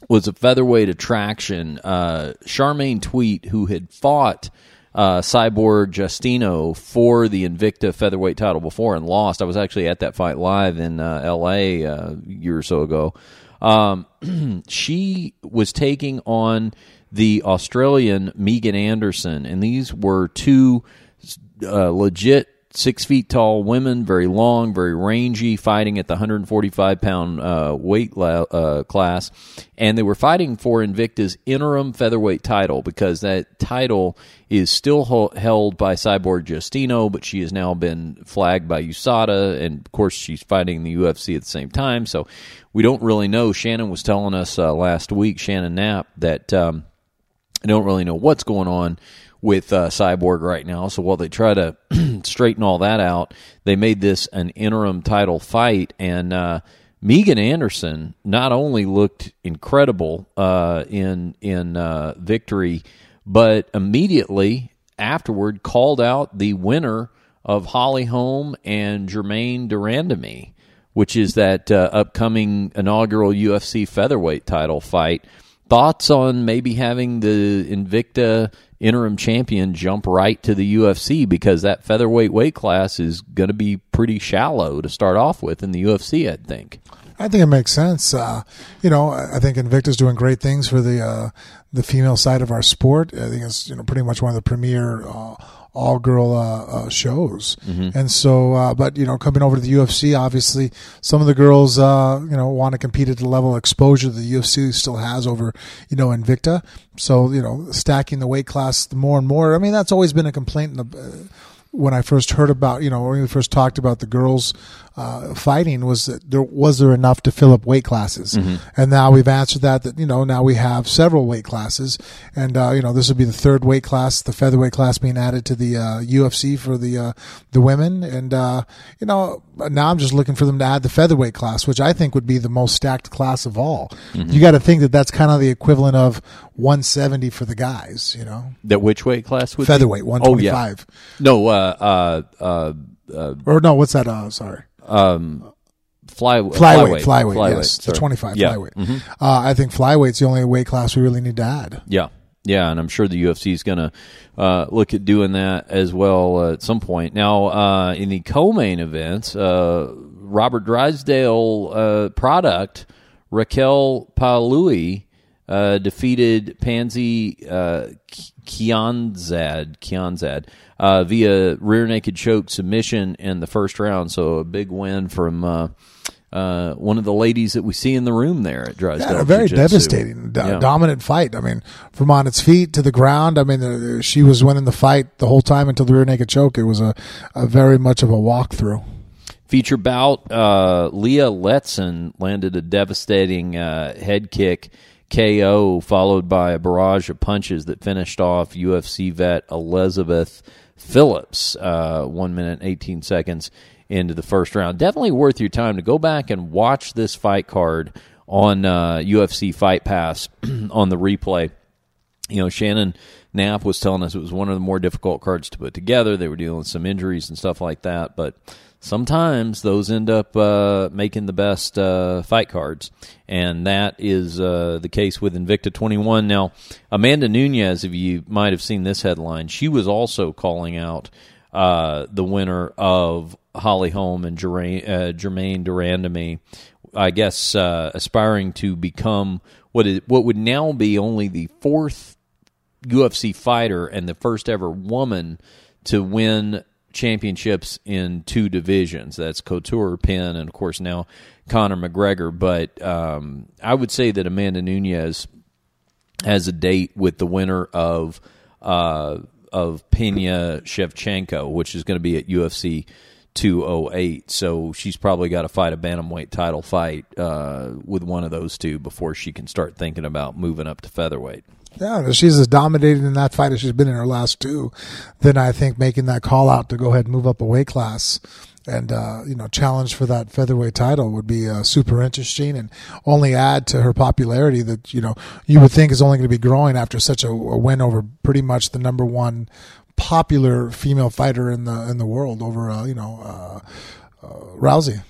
was a featherweight attraction. Uh, Charmaine Tweet, who had fought uh, Cyborg Justino for the Invicta featherweight title before and lost. I was actually at that fight live in uh, L A uh, a year or so ago. Um, she was taking on the Australian Megan Anderson, and these were two uh, legit six feet tall women, very long, very rangy, fighting at the one forty-five pound uh, weight la- uh, class, and they were fighting for Invicta's interim featherweight title because that title is still ho- held by Cyborg Justino, but she has now been flagged by U S A D A, and of course she's fighting the U F C at the same time, so we don't really know. Shannon was telling us uh, last week, Shannon Knapp, that... Um, I don't really know what's going on with uh, Cyborg right now. So while they try to straighten all that out, they made this an interim title fight. And uh, Megan Anderson not only looked incredible uh, in in uh, victory, but immediately afterward called out the winner of Holly Holm and Jermaine Durandamy, which is that uh, upcoming inaugural U F C featherweight title fight. Thoughts on maybe having the Invicta interim champion jump right to the U F C, because that featherweight weight class is going to be pretty shallow to start off with in the U F C, I think. I think it makes sense. Uh, you know, I think Invicta's doing great things for the uh, the female side of our sport. I think it's, you know, pretty much one of the premier uh, all-girl uh, uh, shows. Mm-hmm. And so, uh, but, you know, coming over to the U F C, obviously, some of the girls, uh, you know, want to compete at the level of exposure the U F C still has over, you know, Invicta. So, you know, stacking the weight class more and more. I mean, that's always been a complaint in the... Uh, when I first heard about, you know, when we first talked about the girls uh, fighting, was that there was there enough to fill up weight classes? Mm-hmm. And now we've answered that, that, you know, now we have several weight classes. And, uh, you know, this would be the third weight class, the featherweight class being added to the uh, U F C for the uh, the women. And, uh, you know, now I'm just looking for them to add the featherweight class, which I think would be the most stacked class of all. Mm-hmm. You got to think that that's kind of the equivalent of one seventy for the guys, you know. That which weight class would featherweight, be? one twenty-five. Oh, yeah. No, uh, Uh, uh, uh, or no, what's that? Uh, sorry. Um, fly, flyweight, flyweight, flyweight, flyweight. Yes, sorry. The twenty-five yeah. flyweight. Mm-hmm. Uh, I think flyweight's the only weight class we really need to add. Yeah, yeah, and I'm sure the U F C is going to uh, look at doing that as well uh, at some point. Now, uh, in the co-main events, uh, Robert Drysdale uh, product Raquel Paului Uh, defeated Pansy uh, Kianzad, Kianzad uh, via rear naked choke submission in the first round. So a big win from uh, uh, one of the ladies that we see in the room there at Drysdale. Yeah, very Jiu-Jitsu. Devastating, do- yeah. dominant fight. I mean, from on its feet to the ground. I mean, uh, she was winning the fight the whole time until the rear naked choke. It was a, a very much of a walkthrough. Feature bout, uh, Leah Letson landed a devastating uh, head kick K O, followed by a barrage of punches that finished off U F C vet Elizabeth Phillips, uh, one minute, eighteen seconds into the first round. Definitely worth your time to go back and watch this fight card on uh, U F C Fight Pass on the replay. You know, Shannon Knapp was telling us it was one of the more difficult cards to put together. They were dealing with some injuries and stuff like that, but sometimes those end up uh, making the best uh, fight cards, and that is uh, the case with Invicta twenty-one. Now, Amanda Nunes, if you might have seen this headline, she was also calling out uh, the winner of Holly Holm and Jermaine, uh, Jermaine Durandamy, I guess uh, aspiring to become what is what would now be only the fourth U F C fighter and the first ever woman to win championships in two divisions. That's Couture, Penn, and of course now Conor McGregor. But um, I would say that Amanda Nunes has a date with the winner of uh, of Pena Shevchenko, which is going to be at U F C two oh eight. So she's probably got to fight a bantamweight title fight uh, with one of those two before she can start thinking about moving up to featherweight. Yeah, if she's as dominated in that fight as she's been in her last two, then I think making that call out to go ahead and move up a weight class and uh, you know, challenge for that featherweight title would be uh, super interesting and only add to her popularity that, you know, you would think is only going to be growing after such a, a win over pretty much the number one popular female fighter in the in the world over uh, you know uh, uh, Rousey.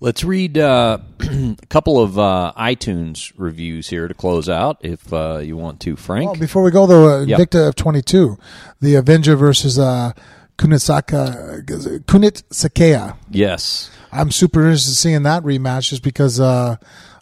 Let's read uh, a couple of uh, iTunes reviews here to close out, if uh, you want to, Frank. Well, before we go, though, uh, Invicta yep. of twenty-two, the Avenger versus uh, Kunitsaka, Kunit Sakaya. Yes. I'm super interested in seeing that rematch just because uh,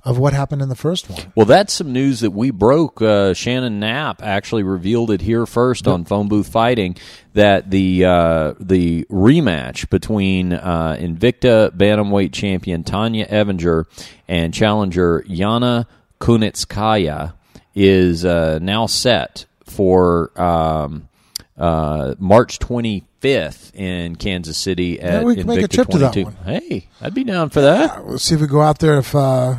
of what happened in the first one. Well, that's some news that we broke. Uh, Shannon Knapp actually revealed it here first yep. on Phone Booth Fighting, that the uh, the rematch between uh, Invicta bantamweight champion Tanya Evinger and challenger Yana Kunitskaya is uh, now set for um, uh, March twenty-fifth in Kansas City at yeah, we can Invicta make a trip twenty-two. To that one. Hey, I'd be down for that. Yeah, we'll see if we go out there if uh,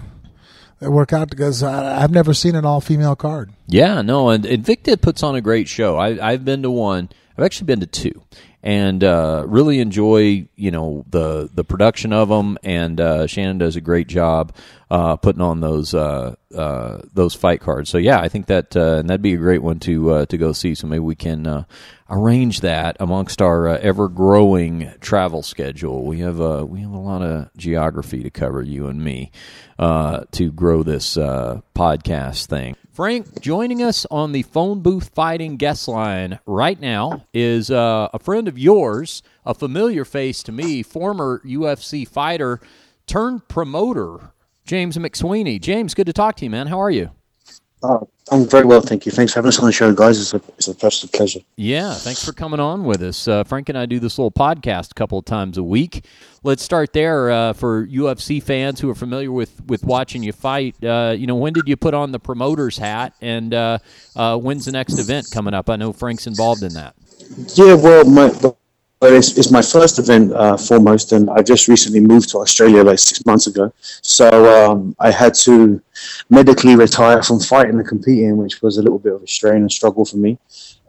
it work out, because I've never seen an all female card. Yeah, no, and Invicta puts on a great show. I, I've been to one. I've actually been to two, and uh, really enjoy, you know, the the production of them. And uh, Shannon does a great job uh, putting on those uh, uh, those fight cards. So yeah, I think that uh, and that'd be a great one to uh, to go see. So maybe we can uh, arrange that amongst our uh, ever growing travel schedule. We have a uh, we have a lot of geography to cover, you and me, uh, to grow this uh, podcast thing. Frank, joining us on the Phone Booth Fighting guest line right now is uh, a friend of yours, a familiar face to me, former U F C fighter turned promoter, James McSweeney. James, good to talk to you, man. How are you? Oh, I'm very well, thank you. Thanks for having us on the show, guys. It's a, it's a pleasure. Yeah, thanks for coming on with us. Uh, Frank and I do this little podcast a couple of times a week. Let's start there uh, for U F C fans who are familiar with, with watching you fight. Uh, you know, when did you put on the promoter's hat, and uh, uh, when's the next event coming up? I know Frank's involved in that. Yeah, well, my, it's, it's my first event uh, foremost, and I just recently moved to Australia like six months ago. So um, I had to medically retire from fighting and competing, which was a little bit of a strain and struggle for me.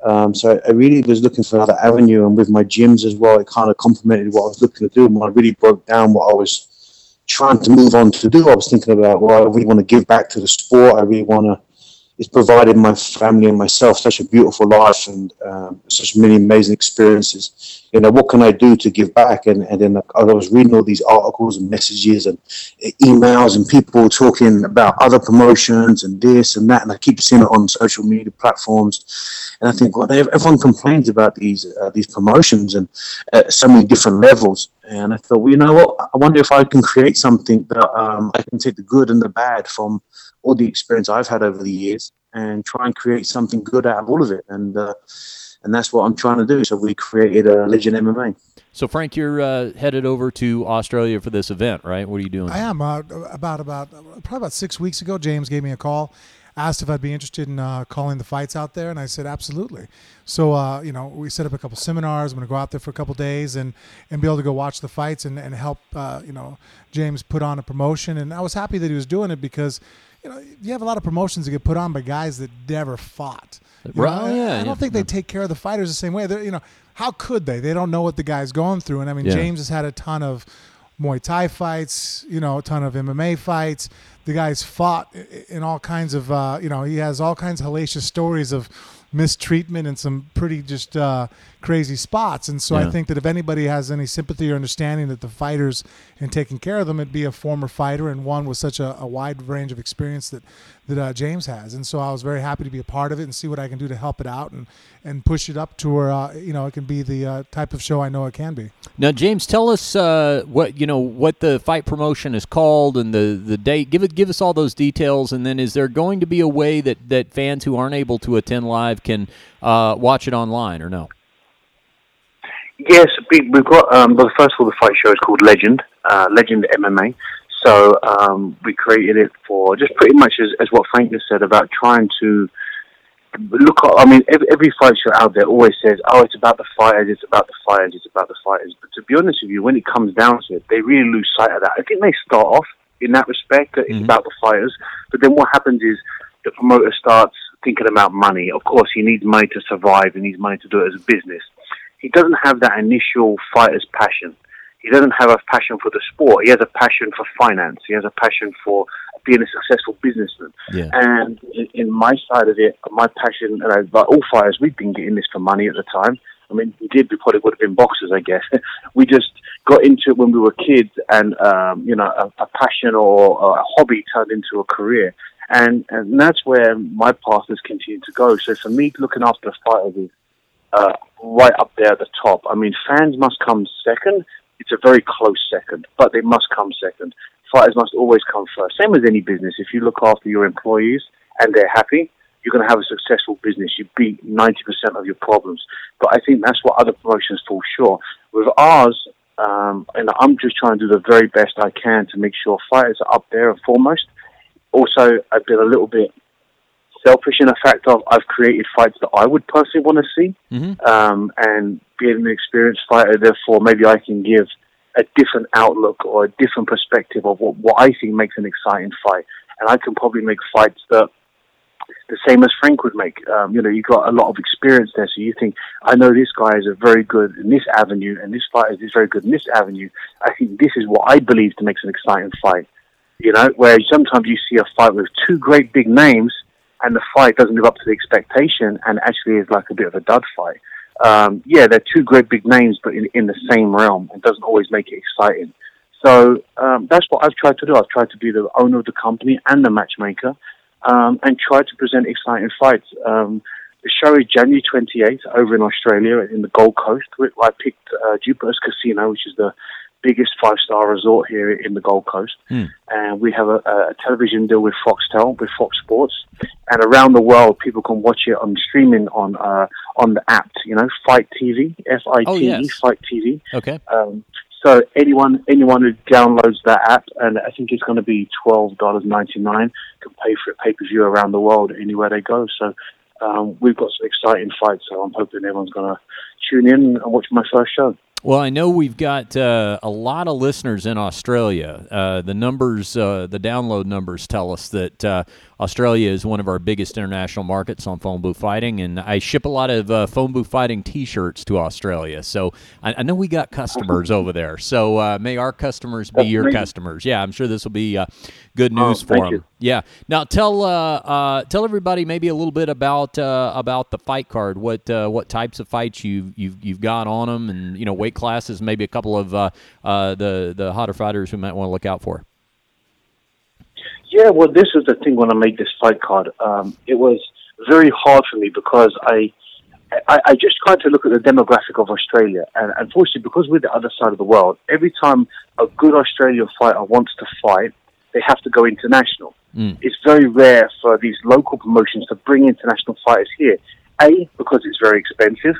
Um, so I really was looking for another avenue, and with my gyms as well, it kind of complemented what I was looking to do. When I really broke down what I was trying to move on to do, I was thinking about, well, I really want to give back to the sport. I really want to, it's provided my family and myself such a beautiful life and um, such many amazing experiences. You know, what can I do to give back? And, and then I was reading all these articles and messages and emails and people talking about other promotions and this and that. And I keep seeing it on social media platforms. And I think, well, everyone complains about these uh, these promotions and at uh, so many different levels. And I thought, well, you know what? I wonder if I can create something that um, I can take the good and the bad from all the experience I've had over the years and try and create something good out of all of it. And uh, and that's what I'm trying to do. So we created a Legend M M A. So, Frank, you're uh, headed over to Australia for this event, right? What are you doing? I am. Uh, about about probably about six weeks ago, James gave me a call, asked if I'd be interested in uh, calling the fights out there, and I said absolutely. So, uh, you know, we set up a couple seminars. I'm going to go out there for a couple days and, and be able to go watch the fights and and help uh, you know, James put on a promotion. And I was happy that he was doing it because, you know, you have a lot of promotions that get put on by guys that never fought. Right? Know? Yeah. I don't yeah. think they take care of the fighters the same way. They're, you know, how could they? They don't know what the guy's going through. And I mean, yeah. James has had a ton of Muay Thai fights, you know, a ton of M M A fights. The guy's fought in all kinds of, uh, you know, he has all kinds of hellacious stories of mistreatment and some pretty just uh, crazy spots. And so yeah. I think that if anybody has any sympathy or understanding that the fighters and taking care of them, it'd be a former fighter and one with such a, a wide range of experience that, that uh, James has. And so I was very happy to be a part of it and see what I can do to help it out and, and push it up to where, uh, you know, it can be the uh, type of show I know it can be. Now, James, tell us uh, what, you know, what the fight promotion is called and the, the date. Give it, give us all those details. And then is there going to be a way that, that fans who aren't able to attend live can uh, watch it online or no? Yes, we've got, um, well, first of all, the fight show is called Legend, uh, Legend M M A. So um, we created it for just pretty much as, as what Frank has said about trying to look at, I mean, every, every fight show out there always says, oh, it's about the fighters, it's about the fighters, it's about the fighters. But to be honest with you, when it comes down to it, they really lose sight of that. I think they start off in that respect, that mm-hmm. it's about the fighters. But then what happens is the promoter starts thinking about money. Of course, he needs money to survive. He needs money to do it as a business. He doesn't have that initial fighter's passion. He doesn't have a passion for the sport. He has a passion for finance. He has a passion for being a successful businessman. Yeah. And in, in my side of it, my passion, and I, like all fighters, we've been getting this for money at the time. I mean, we did, we probably would have been boxers, I guess. We just got into it when we were kids, and, um, you know, a, a passion or, or a hobby turned into a career. And, and that's where my path has continued to go. So for me, looking after the fighters is uh, right up there at the top. I mean, fans must come second. It's a very close second, but they must come second. Fighters must always come first. Same as any business. If you look after your employees and they're happy, you're going to have a successful business. You beat ninety percent of your problems. But I think that's what other promotions fall short. With ours, um, and I'm just trying to do the very best I can to make sure fighters are up there and foremost. Also, I've been a little bit selfish in the fact of I've created fights that I would personally want to see, mm-hmm. um, and being an experienced fighter, therefore, maybe I can give a different outlook or a different perspective of what, what I think makes an exciting fight. And I can probably make fights that the same as Frank would make. Um, you know, you've got a lot of experience there, so you think, I know this guy is a very good in this avenue, and this fighter is very good in this avenue. I think this is what I believe that makes an exciting fight. You know, where sometimes you see a fight with two great big names and the fight doesn't live up to the expectation and actually is like a bit of a dud fight. Um, yeah, they're two great big names, but in, in the same realm, and doesn't always make it exciting. So um, that's what I've tried to do. I've tried to be the owner of the company and the matchmaker, um, and try to present exciting fights. Um, the show is January twenty-eighth over in Australia in the Gold Coast. I picked uh, Jupiter's Casino, which is the biggest five-star resort here in the Gold Coast. Mm. And we have a, a television deal with Foxtel, with Fox Sports. And around the world, people can watch it on streaming on uh, on the app, you know, Fight T V, F I T E, oh, yes. Fight T V. Okay. Um, so anyone anyone who downloads that app, and I think it's going to be twelve ninety-nine, can pay for it pay-per-view around the world, anywhere they go. So um, we've got some exciting fights, so I'm hoping everyone's going to tune in and watch my first show. Well, I know we've got uh, a lot of listeners in Australia. Uh, the numbers, uh, the download numbers tell us that uh, Australia is one of our biggest international markets on Phone Booth Fighting, and I ship a lot of uh, Phone Booth Fighting T-shirts to Australia. So I, I know we got customers over there. So uh, may our customers be your customers. Yeah, I'm sure this will be uh, good news oh, for them. You. Yeah. Now tell uh, uh, tell everybody maybe a little bit about uh, about the fight card. What uh, what types of fights you you've you've got on them, and you know weight classes, maybe a couple of uh, uh, the the hotter fighters we might want to look out for. Yeah, well, this is the thing when I made this fight card. Um, it was very hard for me because I, I I just tried to look at the demographic of Australia, and unfortunately, because we're the other side of the world, every time a good Australian fighter wants to fight, they have to go international. Mm. It's very rare for these local promotions to bring international fighters here. A, because it's very expensive.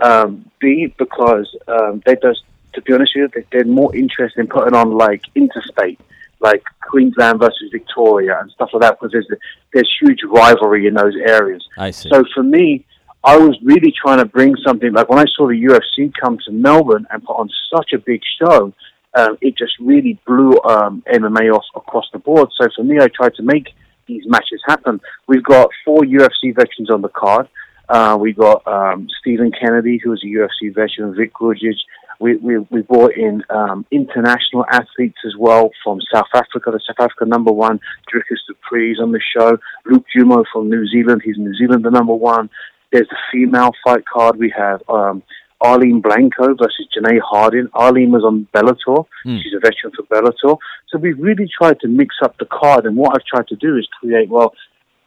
Um, B, because um, they just, to be honest with you, they're more interested in putting on like interstate, like Queensland versus Victoria and stuff like that, because there's, there's huge rivalry in those areas. I see. So for me, I was really trying to bring something, like when I saw the U F C come to Melbourne and put on such a big show, um, it just really blew um, M M A off across the board. So for me, I tried to make these matches happen. We've got four U F C veterans on the card. Uh, we got um, Stephen Kennedy, who is a U F C veteran, Vic Gurdjieff. We, we we brought in um, international athletes as well from South Africa. The South Africa number one, Dricus Dupree's on the show. Luke Jumo from New Zealand. He's New Zealand, the number one. There's the female fight card. We have um, Arlene Blanco versus Janae Hardin. Arlene was on Bellator. Mm. She's a veteran for Bellator. So we've really tried to mix up the card. And what I've tried to do is create, well,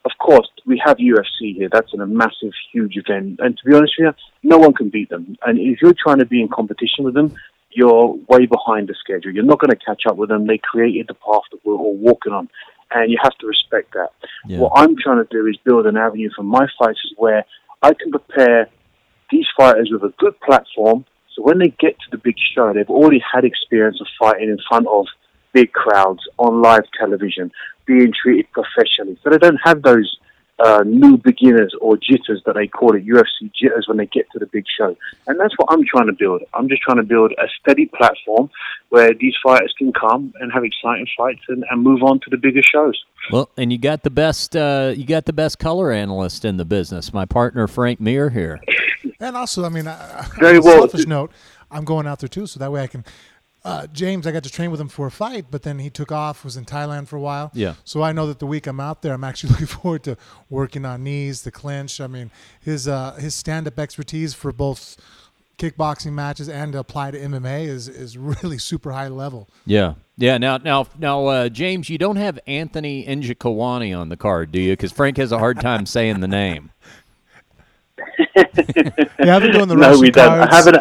of course, we have U F C here. That's a massive, huge event. And to be honest with you, no one can beat them. And if you're trying to be in competition with them, you're way behind the schedule. You're not going to catch up with them. They created the path that we're all walking on. And you have to respect that. Yeah. What I'm trying to do is build an avenue for my fighters where I can prepare these fighters with a good platform. So when they get to the big show, they've already had experience of fighting in front of big crowds on live television, being treated professionally. So they don't have those uh, new beginners or jitters that they call it, U F C jitters, when they get to the big show. And that's what I'm trying to build. I'm just trying to build a steady platform where these fighters can come and have exciting fights and, and move on to the bigger shows. Well, and you got the best, uh, you got the best color analyst in the business, my partner Frank Mir here. And also, I mean, I, Very well. selfish note, I'm going out there too, so that way I can... Uh, James, I got to train with him for a fight, but then he took off, was in Thailand for a while. Yeah. So I know that the week I'm out there, I'm actually looking forward to working on knees, the clinch. I mean, his uh, his stand-up expertise for both kickboxing matches and to apply to M M A is, is really super high level. Yeah. Yeah. Now, now, now, uh, James, you don't have Anthony Njikawani on the card, do you? Because Frank has a hard time saying the name. Yeah, I've been doing the no, we don't. I have an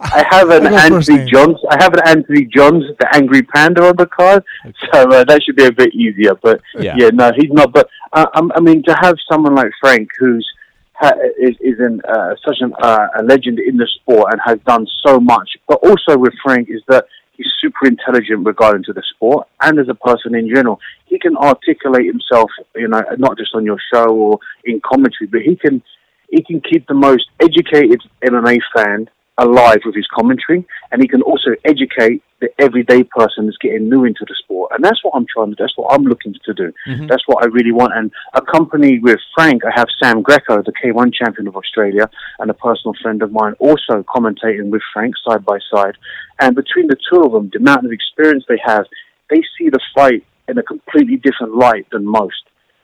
I have an Anthony Johns. I have an Anthony Johns, the Angry Panda, on the card, so uh, that should be a bit easier. But yeah, yeah no, he's not. But uh, I mean, to have someone like Frank, who's ha- is is in, uh, such an, uh, a legend in the sport and has done so much. But also with Frank is that he's super intelligent regarding to the sport and as a person in general. He can articulate himself, you know, not just on your show or in commentary, but he can. He can keep the most educated M M A fan alive with his commentary, and he can also educate the everyday person that's getting new into the sport. And that's what I'm trying to do. That's what I'm looking to do. Mm-hmm. That's what I really want. And accompanied with Frank, I have Sam Greco, the K one champion of Australia, and a personal friend of mine also commentating with Frank side by side. And between the two of them, the amount of experience they have, they see the fight in a completely different light than most.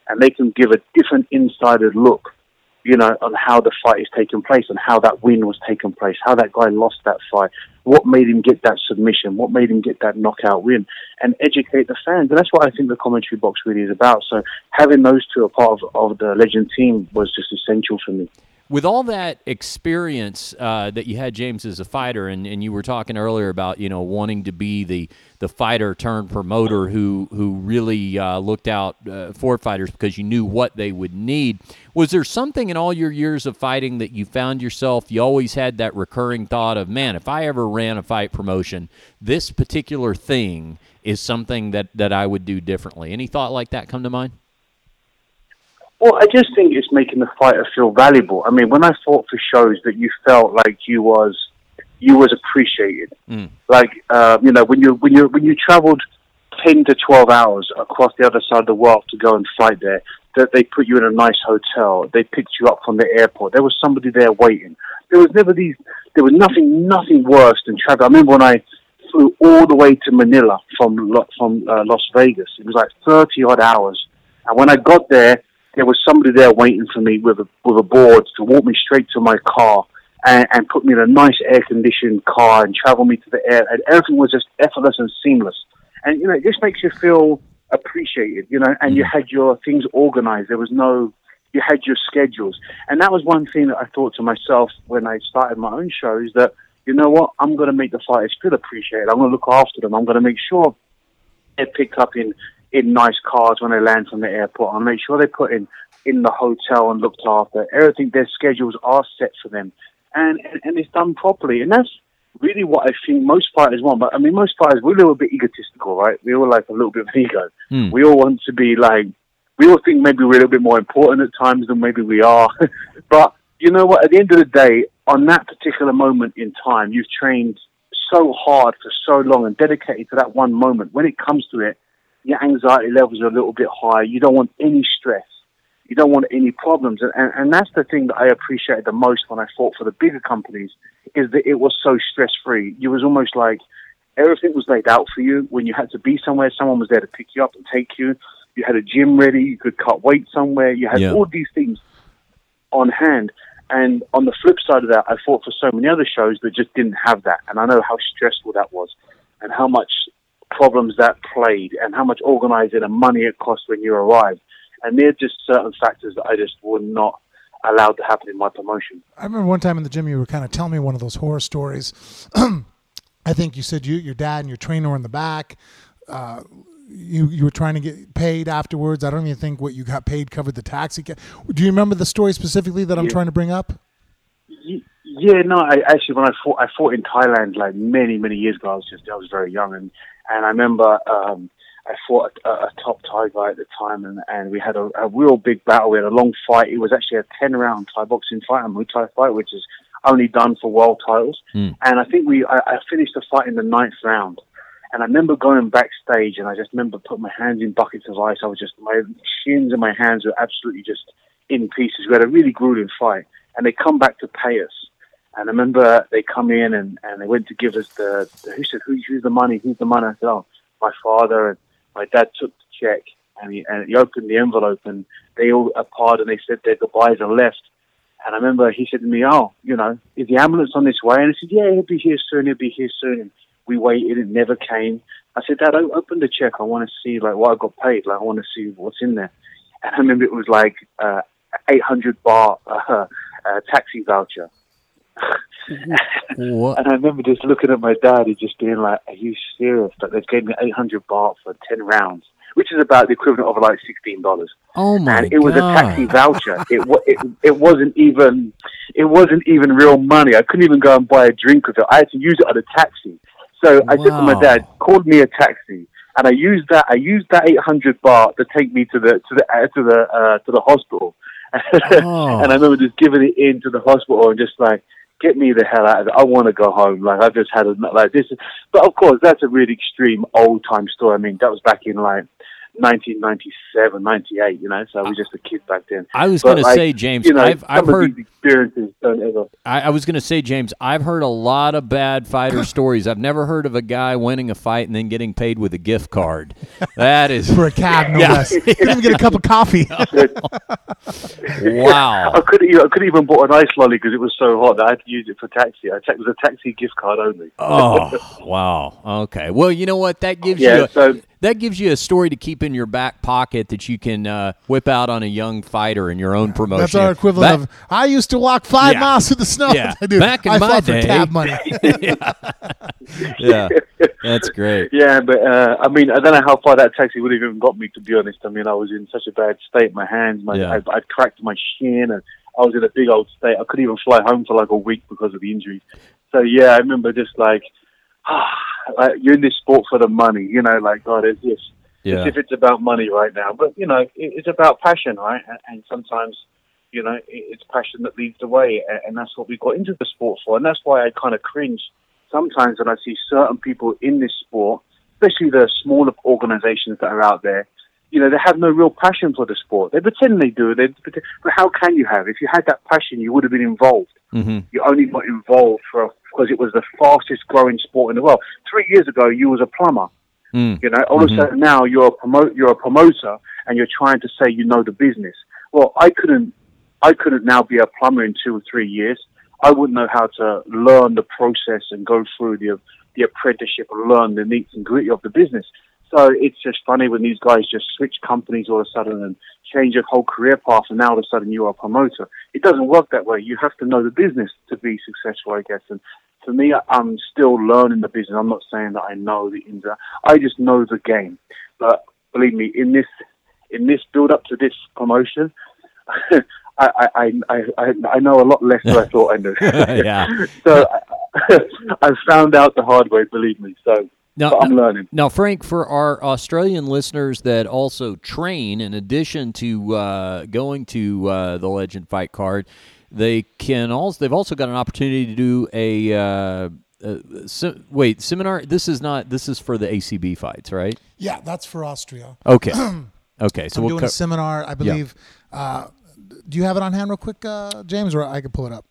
And they can give a different insider look, you know, on how the fight is taking place and how that win was taking place, how that guy lost that fight, what made him get that submission, what made him get that knockout win, and educate the fans. And that's what I think the commentary box really is about. So having those two a part of, of the Legend team was just essential for me. With all that experience uh, that you had, James, as a fighter, and, and you were talking earlier about, you know, wanting to be the, the fighter-turned-promoter who who really uh, looked out uh, for fighters because you knew what they would need, was there something in all your years of fighting that you found yourself, you always had that recurring thought of, man, if I ever ran a fight promotion, this particular thing is something that, that I would do differently? Any thought like that come to mind? Well, I just think it's making the fighter feel valuable. I mean, when I fought for shows, that you felt like you was you was appreciated. Mm. Like uh, you know, when you when you when you travelled ten to twelve hours across the other side of the world to go and fight there, that they put you in a nice hotel, they picked you up from the airport. There was somebody there waiting. There was never these. There was nothing nothing worse than travel. I remember when I flew all the way to Manila from from uh, Las Vegas. It was like thirty odd hours, and when I got there, there was somebody there waiting for me with a with a board to walk me straight to my car and, and put me in a nice air-conditioned car and travel me to the air. And everything was just effortless and seamless. And, you know, it just makes you feel appreciated, you know, and you had your things organized. There was no... You had your schedules. And that was one thing that I thought to myself when I started my own show is that, you know what, I'm going to make the fighters feel appreciated. I'm going to look after them. I'm going to make sure they're picked up in... in nice cars when they land from the airport. I make sure they put in in the hotel and looked after. Everything, their schedules are set for them. and, and it's done properly. And that's really what I think most fighters want. But I mean, most fighters, we're a little bit egotistical, right? We all like a little bit of ego. Mm. We all want to be like, we all think maybe we're a little bit more important at times than maybe we are. But you know what? At the end of the day, on that particular moment in time, you've trained so hard for so long and dedicated to that one moment. When it comes to it, your anxiety levels are a little bit higher. You don't want any stress. You don't want any problems. And, and, and that's the thing that I appreciated the most when I fought for the bigger companies, is that it was so stress-free. It was almost like everything was laid out for you. When you had to be somewhere, someone was there to pick you up and take you. You had a gym ready. You could cut weight somewhere. You had yeah. all these things on hand. And on the flip side of that, I fought for so many other shows that just didn't have that. And I know how stressful that was and how much problems that played and how much organizing and money it cost when you arrived. And they're just certain factors that I just would not allow to happen in my promotion. I remember one time in the gym you were kind of telling me one of those horror stories. I think you said you, your dad and your trainer were in the back. Uh, you you were trying to get paid afterwards. I don't even think what you got paid covered the taxi. Do you remember the story specifically that I'm yeah. trying to bring up? Yeah, no, I, actually when I fought, I fought in Thailand like many, many years ago. I was just, I was very young. And, and I remember... Um, I fought a, a top Thai guy at the time, and, and we had a, a real big battle. We had a long fight. It was actually a ten-round Thai boxing fight, a Muay Thai fight, which is only done for world titles. Mm. And I think we, I, I finished the fight in the ninth round. And I remember going backstage, and I just remember putting my hands in buckets of ice. I was just, my shins and my hands were absolutely just in pieces. We had a really grueling fight, and they come back to pay us. And I remember they come in, and, and they went to give us the, the who said, who, who's the money? Who's the money? I said, oh, my father. And my dad took the check, and he, and he opened the envelope, and they all apart, and they said their goodbyes and left. And I remember he said to me, oh, you know, is the ambulance on this way? And I said, yeah, he'll be here soon, he'll be here soon. And we waited, it never came. I said, Dad, open the check. I want to see, like, what I got paid. Like, I want to see what's in there. And I remember it was, like, uh, eight hundred baht uh, uh, taxi voucher. What? And I remember just looking at my dad and just being like, are you serious? Like, they gave me eight hundred baht for ten rounds, which is about the equivalent of like sixteen dollars. Oh my god. And it god. was a taxi voucher. it, it it wasn't even it wasn't even real money. I couldn't even go and buy a drink with it. I had to use it at a taxi. So I wow. said to my dad, called me a taxi, and I used that I used that eight hundred baht to take me to the to the uh, to the uh, to the hospital. oh. And I remember just giving it in to the hospital and just like, get me the hell out of it. I want to go home. Like, I've just had a, like this. But of course, that's a really extreme old time story. I mean, that was back in like nineteen ninety-seven, ninety-eight, you know, so I was just a kid back then. I was going like, to say, James, you know, I've, I've heard experiences don't ever. I, I was going to say, James, I've heard a lot of bad fighter stories. I've never heard of a guy winning a fight and then getting paid with a gift card. That is for a cab, no yeah. less. You didn't even get a cup of coffee. Wow! I couldn't, you know, I couldn't even bought an ice lolly because it was so hot that I had to use it for taxi. I t- it was a taxi gift card only. Oh, wow. Okay. Well, you know what? That gives yeah, you. A, so, That gives you a story to keep in your back pocket that you can uh, whip out on a young fighter in your own promotion. That's our equivalent back, of, I used to walk five yeah. miles through the snow. Yeah. I do. Back in I my day. I fought for cab money. yeah. yeah. That's great. Yeah, but uh, I mean, I don't know how far that taxi would have even got me, to be honest. I mean, I was in such a bad state. My hands, my, yeah. I, I cracked my shin, and I was in a big old state. I couldn't even fly home for like a week because of the injuries. So, yeah, I remember just like, like, you're in this sport for the money, you know, like, God, it's just, yeah. as if it's about money right now. But, you know, it, it's about passion, right? And, and sometimes, you know, it, it's passion that leads the way, and, and that's what we got into the sport for. And that's why I kind of cringe sometimes when I see certain people in this sport, especially the smaller organizations that are out there, you know, they have no real passion for the sport. They pretend they do. They pretend, but how can you have? If you had that passion, you would have been involved. Mm-hmm. You only got involved for a because it was the fastest growing sport in the world. Three years ago, you was a plumber. Mm. You know, all mm-hmm. of a sudden now you're a promote, you're a promoter, and you're trying to say you know the business. Well, I couldn't, I couldn't now be a plumber in two or three years. I wouldn't know how to learn the process and go through the the apprenticeship and learn the neat and gritty of the business. So it's just funny when these guys just switch companies all of a sudden and change your whole career path, and now all of a sudden you are a promoter. It doesn't work that way. You have to know the business to be successful, I guess. And for me, I'm still learning the business. I'm not saying that I know the ins and outs. I just know the game. But believe me, in this in this build up to this promotion, I I I, I, I know a lot less than I thought I knew. Yeah. So I, I've found out the hard way, believe me. So now, I'm learning. Now, Frank, for our Australian listeners that also train, in addition to uh, going to uh, the Legend Fight card, they can also they've also got an opportunity to do a. Uh, Uh, so, wait, seminar, this is not, this is for the A C B fights, right? Yeah, that's for Austria. Okay. Okay. So I'm we'll doing co- a seminar, I believe. Yeah. Uh, do you have it on hand real quick, uh, James, or I can pull it up?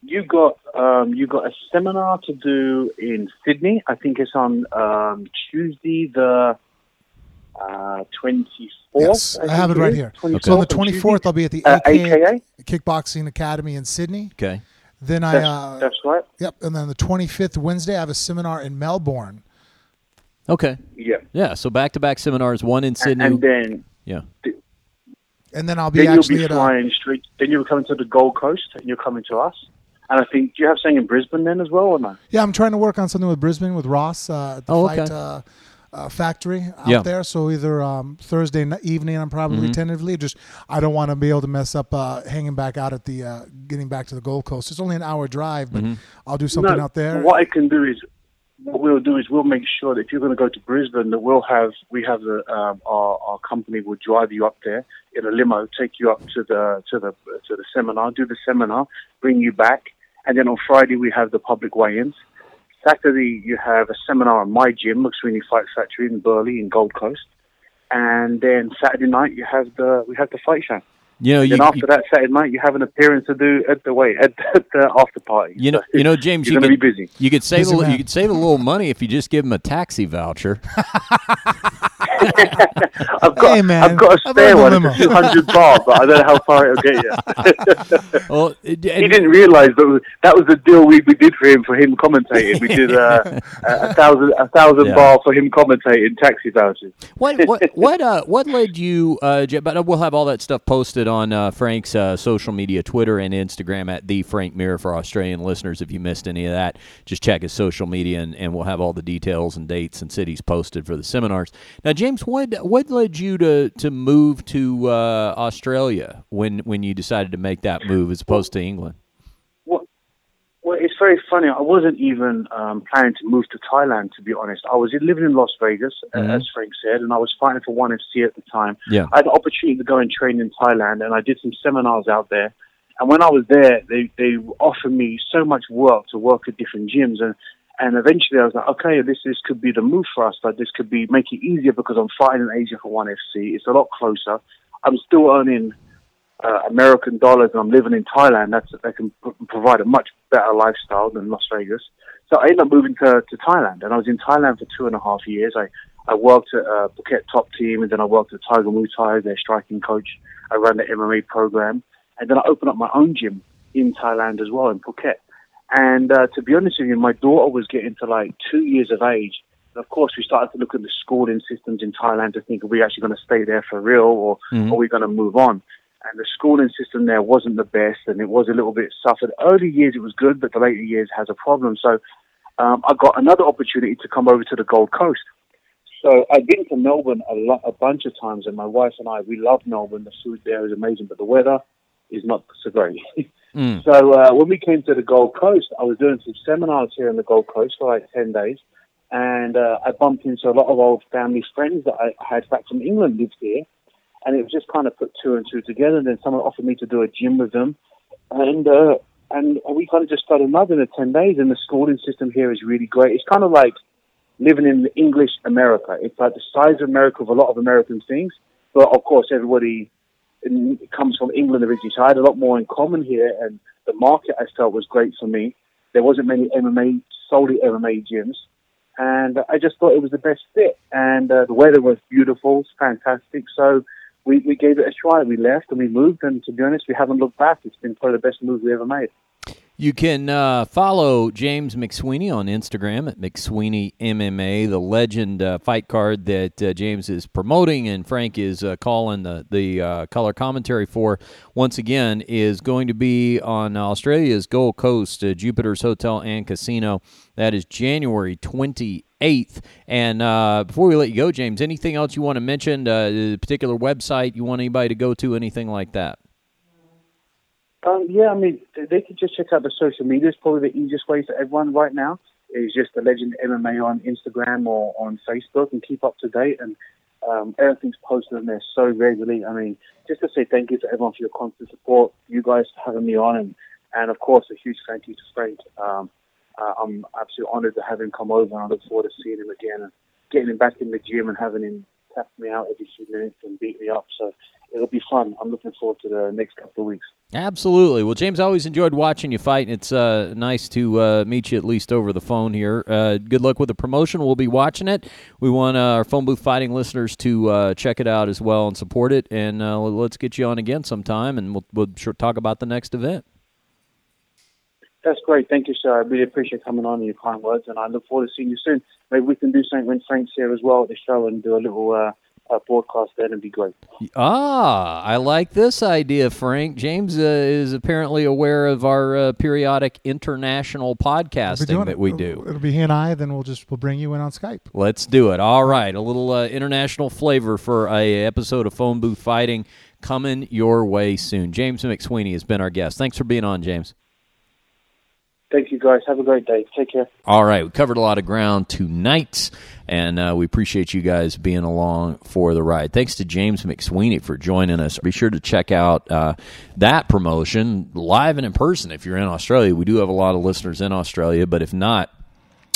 You got, um, you got a seminar to do in Sydney. I think it's on um, Tuesday the uh, twenty-fourth. Yes, I, I have it right here. Okay. So on the twenty-fourth, I'll be at the uh, A K A Kickboxing Academy in Sydney. Okay. Then I, that's, uh, that's right. Yep, and then the twenty-fifth, Wednesday, I have a seminar in Melbourne. Okay. Yeah. Yeah. So back to back seminars, one in Sydney, and, and then yeah, th- and then I'll be then actually you'll be at flying a, straight. Then you're coming to the Gold Coast, and you're coming to us. And I think, do you have something in Brisbane then as well, or no? Yeah, I'm trying to work on something with Brisbane with Ross uh, at the oh, Fight okay. uh, uh, Factory out yeah. there. So either um, Thursday evening, I'm probably mm-hmm. tentatively just. I don't want to be able to mess up uh, hanging back out at the. Uh, getting back to the Gold Coast. It's only an hour drive, but mm-hmm. I'll do something no, out there. What I can do is, what we'll do is we'll make sure that if you're going to go to Brisbane, that we'll have, we have the, um, our, our company will drive you up there in a limo, take you up to the, to the, to the seminar, do the seminar, bring you back. And then on Friday, we have the public weigh-ins. Saturday, you have a seminar at my gym, Luxurini Fight Factory in Burleigh in Gold Coast. And then Saturday night, you have the, we have the fight show. You know, you, and after you, that Saturday night, you have an appearance to do at the wait at, at the after party. You know, so you know, James, you're you could be busy. You could save busy a, you could save a little money if you just give them a taxi voucher. I've got, hey, man. I've got a spare one, it's a two hundred bar, but I don't know how far it'll get you. Well, it, he didn't realize that that was the deal we, we did for him for him commentating. We did uh, a thousand a thousand yeah. bar for him commentating taxi vouchers. What what what uh what led you? Uh, but we'll have all that stuff posted on uh, Frank's uh, social media, Twitter and Instagram at the Frank Mir for Australian listeners. If you missed any of that, just check his social media, and, and we'll have all the details and dates and cities posted for the seminars. Now, James, what what led you to, to move to uh, Australia when, when you decided to make that move as opposed to England? Well, well it's very funny. I wasn't even um, planning to move to Thailand, to be honest. I was living in Las Vegas, mm-hmm. as Frank said, and I was fighting for one F C at the time. Yeah. I had the opportunity to go and train in Thailand, and I did some seminars out there. And when I was there, they, they offered me so much work to work at different gyms, and And eventually I was like, okay, this this could be the move for us. Like, this could be make it easier because I'm fighting in Asia for one F C. It's a lot closer. I'm still earning uh, American dollars and I'm living in Thailand. That's That can p- provide a much better lifestyle than Las Vegas. So I ended up moving to, to Thailand. And I was in Thailand for two and a half years. I, I worked at uh, Phuket Top Team, and then I worked at Tiger Muay Thai, their striking coach. I ran the M M A program. And then I opened up my own gym in Thailand as well, in Phuket. And uh, to be honest with you, my daughter was getting to like two years of age. And of course, we started to look at the schooling systems in Thailand to think, are we actually going to stay there for real, or mm-hmm. are we going to move on? And the schooling system there wasn't the best, and it was a little bit suffered. Early years, it was good, but the later years has a problem. So um, I got another opportunity to come over to the Gold Coast. So I've been to Melbourne a, lot, a bunch of times, and my wife and I, we love Melbourne. The food there is amazing, but the weather is not so great. Mm. So uh, when we came to the Gold Coast, I was doing some seminars here on the Gold Coast for like ten days. And uh, I bumped into a lot of old family friends that I had back from England lived here. And it was just kind of put two and two together. And then someone offered me to do a gym with them. And uh, and we kind of just started another in the ten days. And the schooling system here is really great. It's kind of like living in English America. It's like the size of America with a lot of American things. But, of course, everybody... And it comes from England originally, so I had a lot more in common here, and the market I felt was great for me. There wasn't many M M A, solely M M A gyms, and I just thought it was the best fit. And uh, the weather was beautiful, fantastic, so we, we gave it a try. We left and we moved, and to be honest, we haven't looked back. It's been probably the best move we ever made. You can uh, follow James McSweeney on Instagram at McSweeney M M A, the legend uh, fight card that uh, James is promoting and Frank is uh, calling the, the uh, color commentary for. Once again, is going to be on Australia's Gold Coast, uh, Jupiter's Hotel and Casino. That is January twenty-eighth. eighth. And uh, before we let you go, James, anything else you want to mention, uh, a particular website you want anybody to go to, anything like that? Um, yeah, I mean, they could just check out the social media. It's probably the easiest way for everyone right now. It's just The Legend M M A on Instagram or on Facebook, and keep up to date. And um, everything's posted on there so regularly. I mean, just to say thank you to everyone for your constant support, you guys for having me on, and, and of course, a huge thank you to Frank. Um, uh, I'm absolutely honored to have him come over, and I look forward to seeing him again and getting him back in the gym and having him tap me out every few minutes and beat me up. So it'll be fun. I'm looking forward to the next couple of weeks. Absolutely. Well, James, I always enjoyed watching you fight, and it's uh, nice to uh, meet you at least over the phone here. Uh, good luck with the promotion. We'll be watching it. We want uh, our Phone Booth Fighting listeners to uh, check it out as well and support it, and uh, let's get you on again sometime, and we'll, we'll sure talk about the next event. That's great. Thank you, sir. I really appreciate coming on and your kind words, and I look forward to seeing you soon. Maybe we can do something when Frank's here as well at the show and do a little uh, uh, broadcast there. It'd be great. Ah, I like this idea, Frank. James uh, is apparently aware of our uh, periodic international podcasting that we do. It'll be he and I, then we'll just we'll bring you in on Skype. Let's do it. All right. A little uh, international flavor for a episode of Phone Booth Fighting coming your way soon. James McSweeney has been our guest. Thanks for being on, James. Thank you, guys. Have a great day. Take care. All right. We covered a lot of ground tonight, and uh, we appreciate you guys being along for the ride. Thanks to James McSweeney for joining us. Be sure to check out uh, that promotion live and in person if you're in Australia. We do have a lot of listeners in Australia, but if not,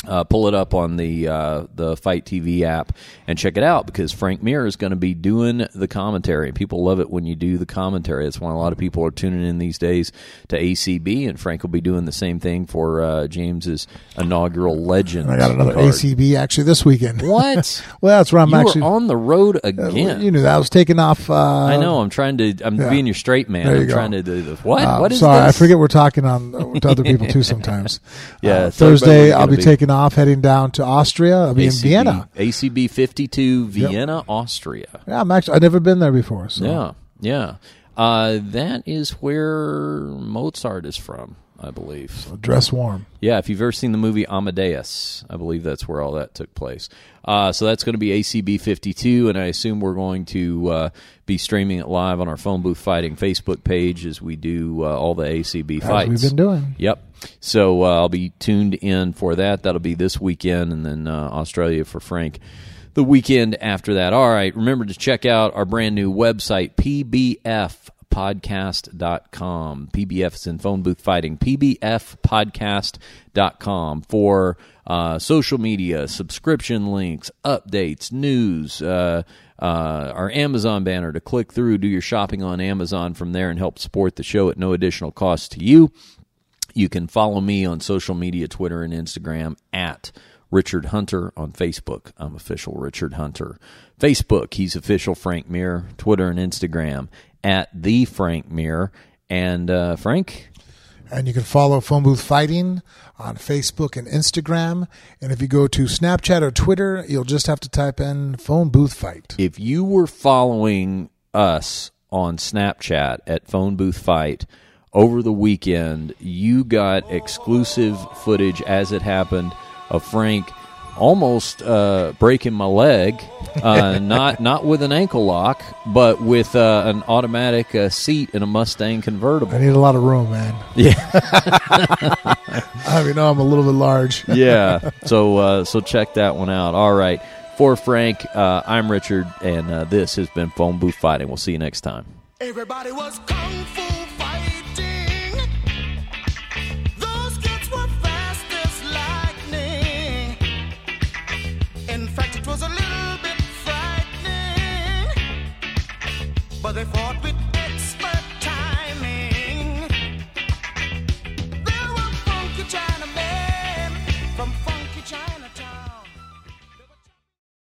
Uh, pull it up on the uh, the Fight T V app and check it out, because Frank Mir is going to be doing the commentary. People love it when you do the commentary. That's why a lot of people are tuning in these days to A C B, and Frank will be doing the same thing for uh, James's inaugural Legend. I got another card. A C B actually this weekend. What? Well, that's where I'm you actually were on the road again. Uh, you knew that I was taking off. Uh, I know. I'm trying to. I'm yeah. being your straight man. You I'm go. trying to do the what? Uh, what is sorry, this? I forget we're talking on uh, to other people too sometimes. Yeah, uh, Thursday I'll be, be taking off, heading down to Austria. I'll be A C B, in Vienna. A C B fifty-two, Vienna, yep. Austria. Yeah, I'm actually, I've never been there before. So. Yeah, yeah. Uh, that is where Mozart is from, I believe. So dress warm. Yeah, if you've ever seen the movie Amadeus, I believe that's where all that took place. Uh, so that's going to be A C B fifty-two, and I assume we're going to uh, be streaming it live on our Phone Booth Fighting Facebook page as we do uh, all the A C B as fights. We've been doing. Yep. So uh, I'll be tuned in for that. That'll be this weekend, and then uh, Australia for Frank the weekend after that. All right, remember to check out our brand new website, P B F podcast dot com. P B F is in Phone Booth Fighting. P B F podcast dot com for uh, social media, subscription links, updates, news, uh, uh, our Amazon banner to click through, do your shopping on Amazon from there, and help support the show at no additional cost to you. You can follow me on social media, Twitter and Instagram, at Richard Hunter. On Facebook, I'm official Richard Hunter. Facebook, he's official Frank Mir. Twitter and Instagram, at the Frank Mir. And uh, Frank? And you can follow Phone Booth Fighting on Facebook and Instagram. And if you go to Snapchat or Twitter, you'll just have to type in Phone Booth Fight. If you were following us on Snapchat at Phone Booth Fight, over the weekend, you got exclusive footage as it happened of Frank almost uh, breaking my leg, uh, not not with an ankle lock, but with uh, an automatic uh, seat in a Mustang convertible. I need a lot of room, man. Yeah. I mean, I'm a little bit large. Yeah, so, uh, so check that one out. All right, for Frank, uh, I'm Richard, and uh, this has been Phone Booth Fighting. We'll see you next time. Everybody was kung fu fighting. But they fought with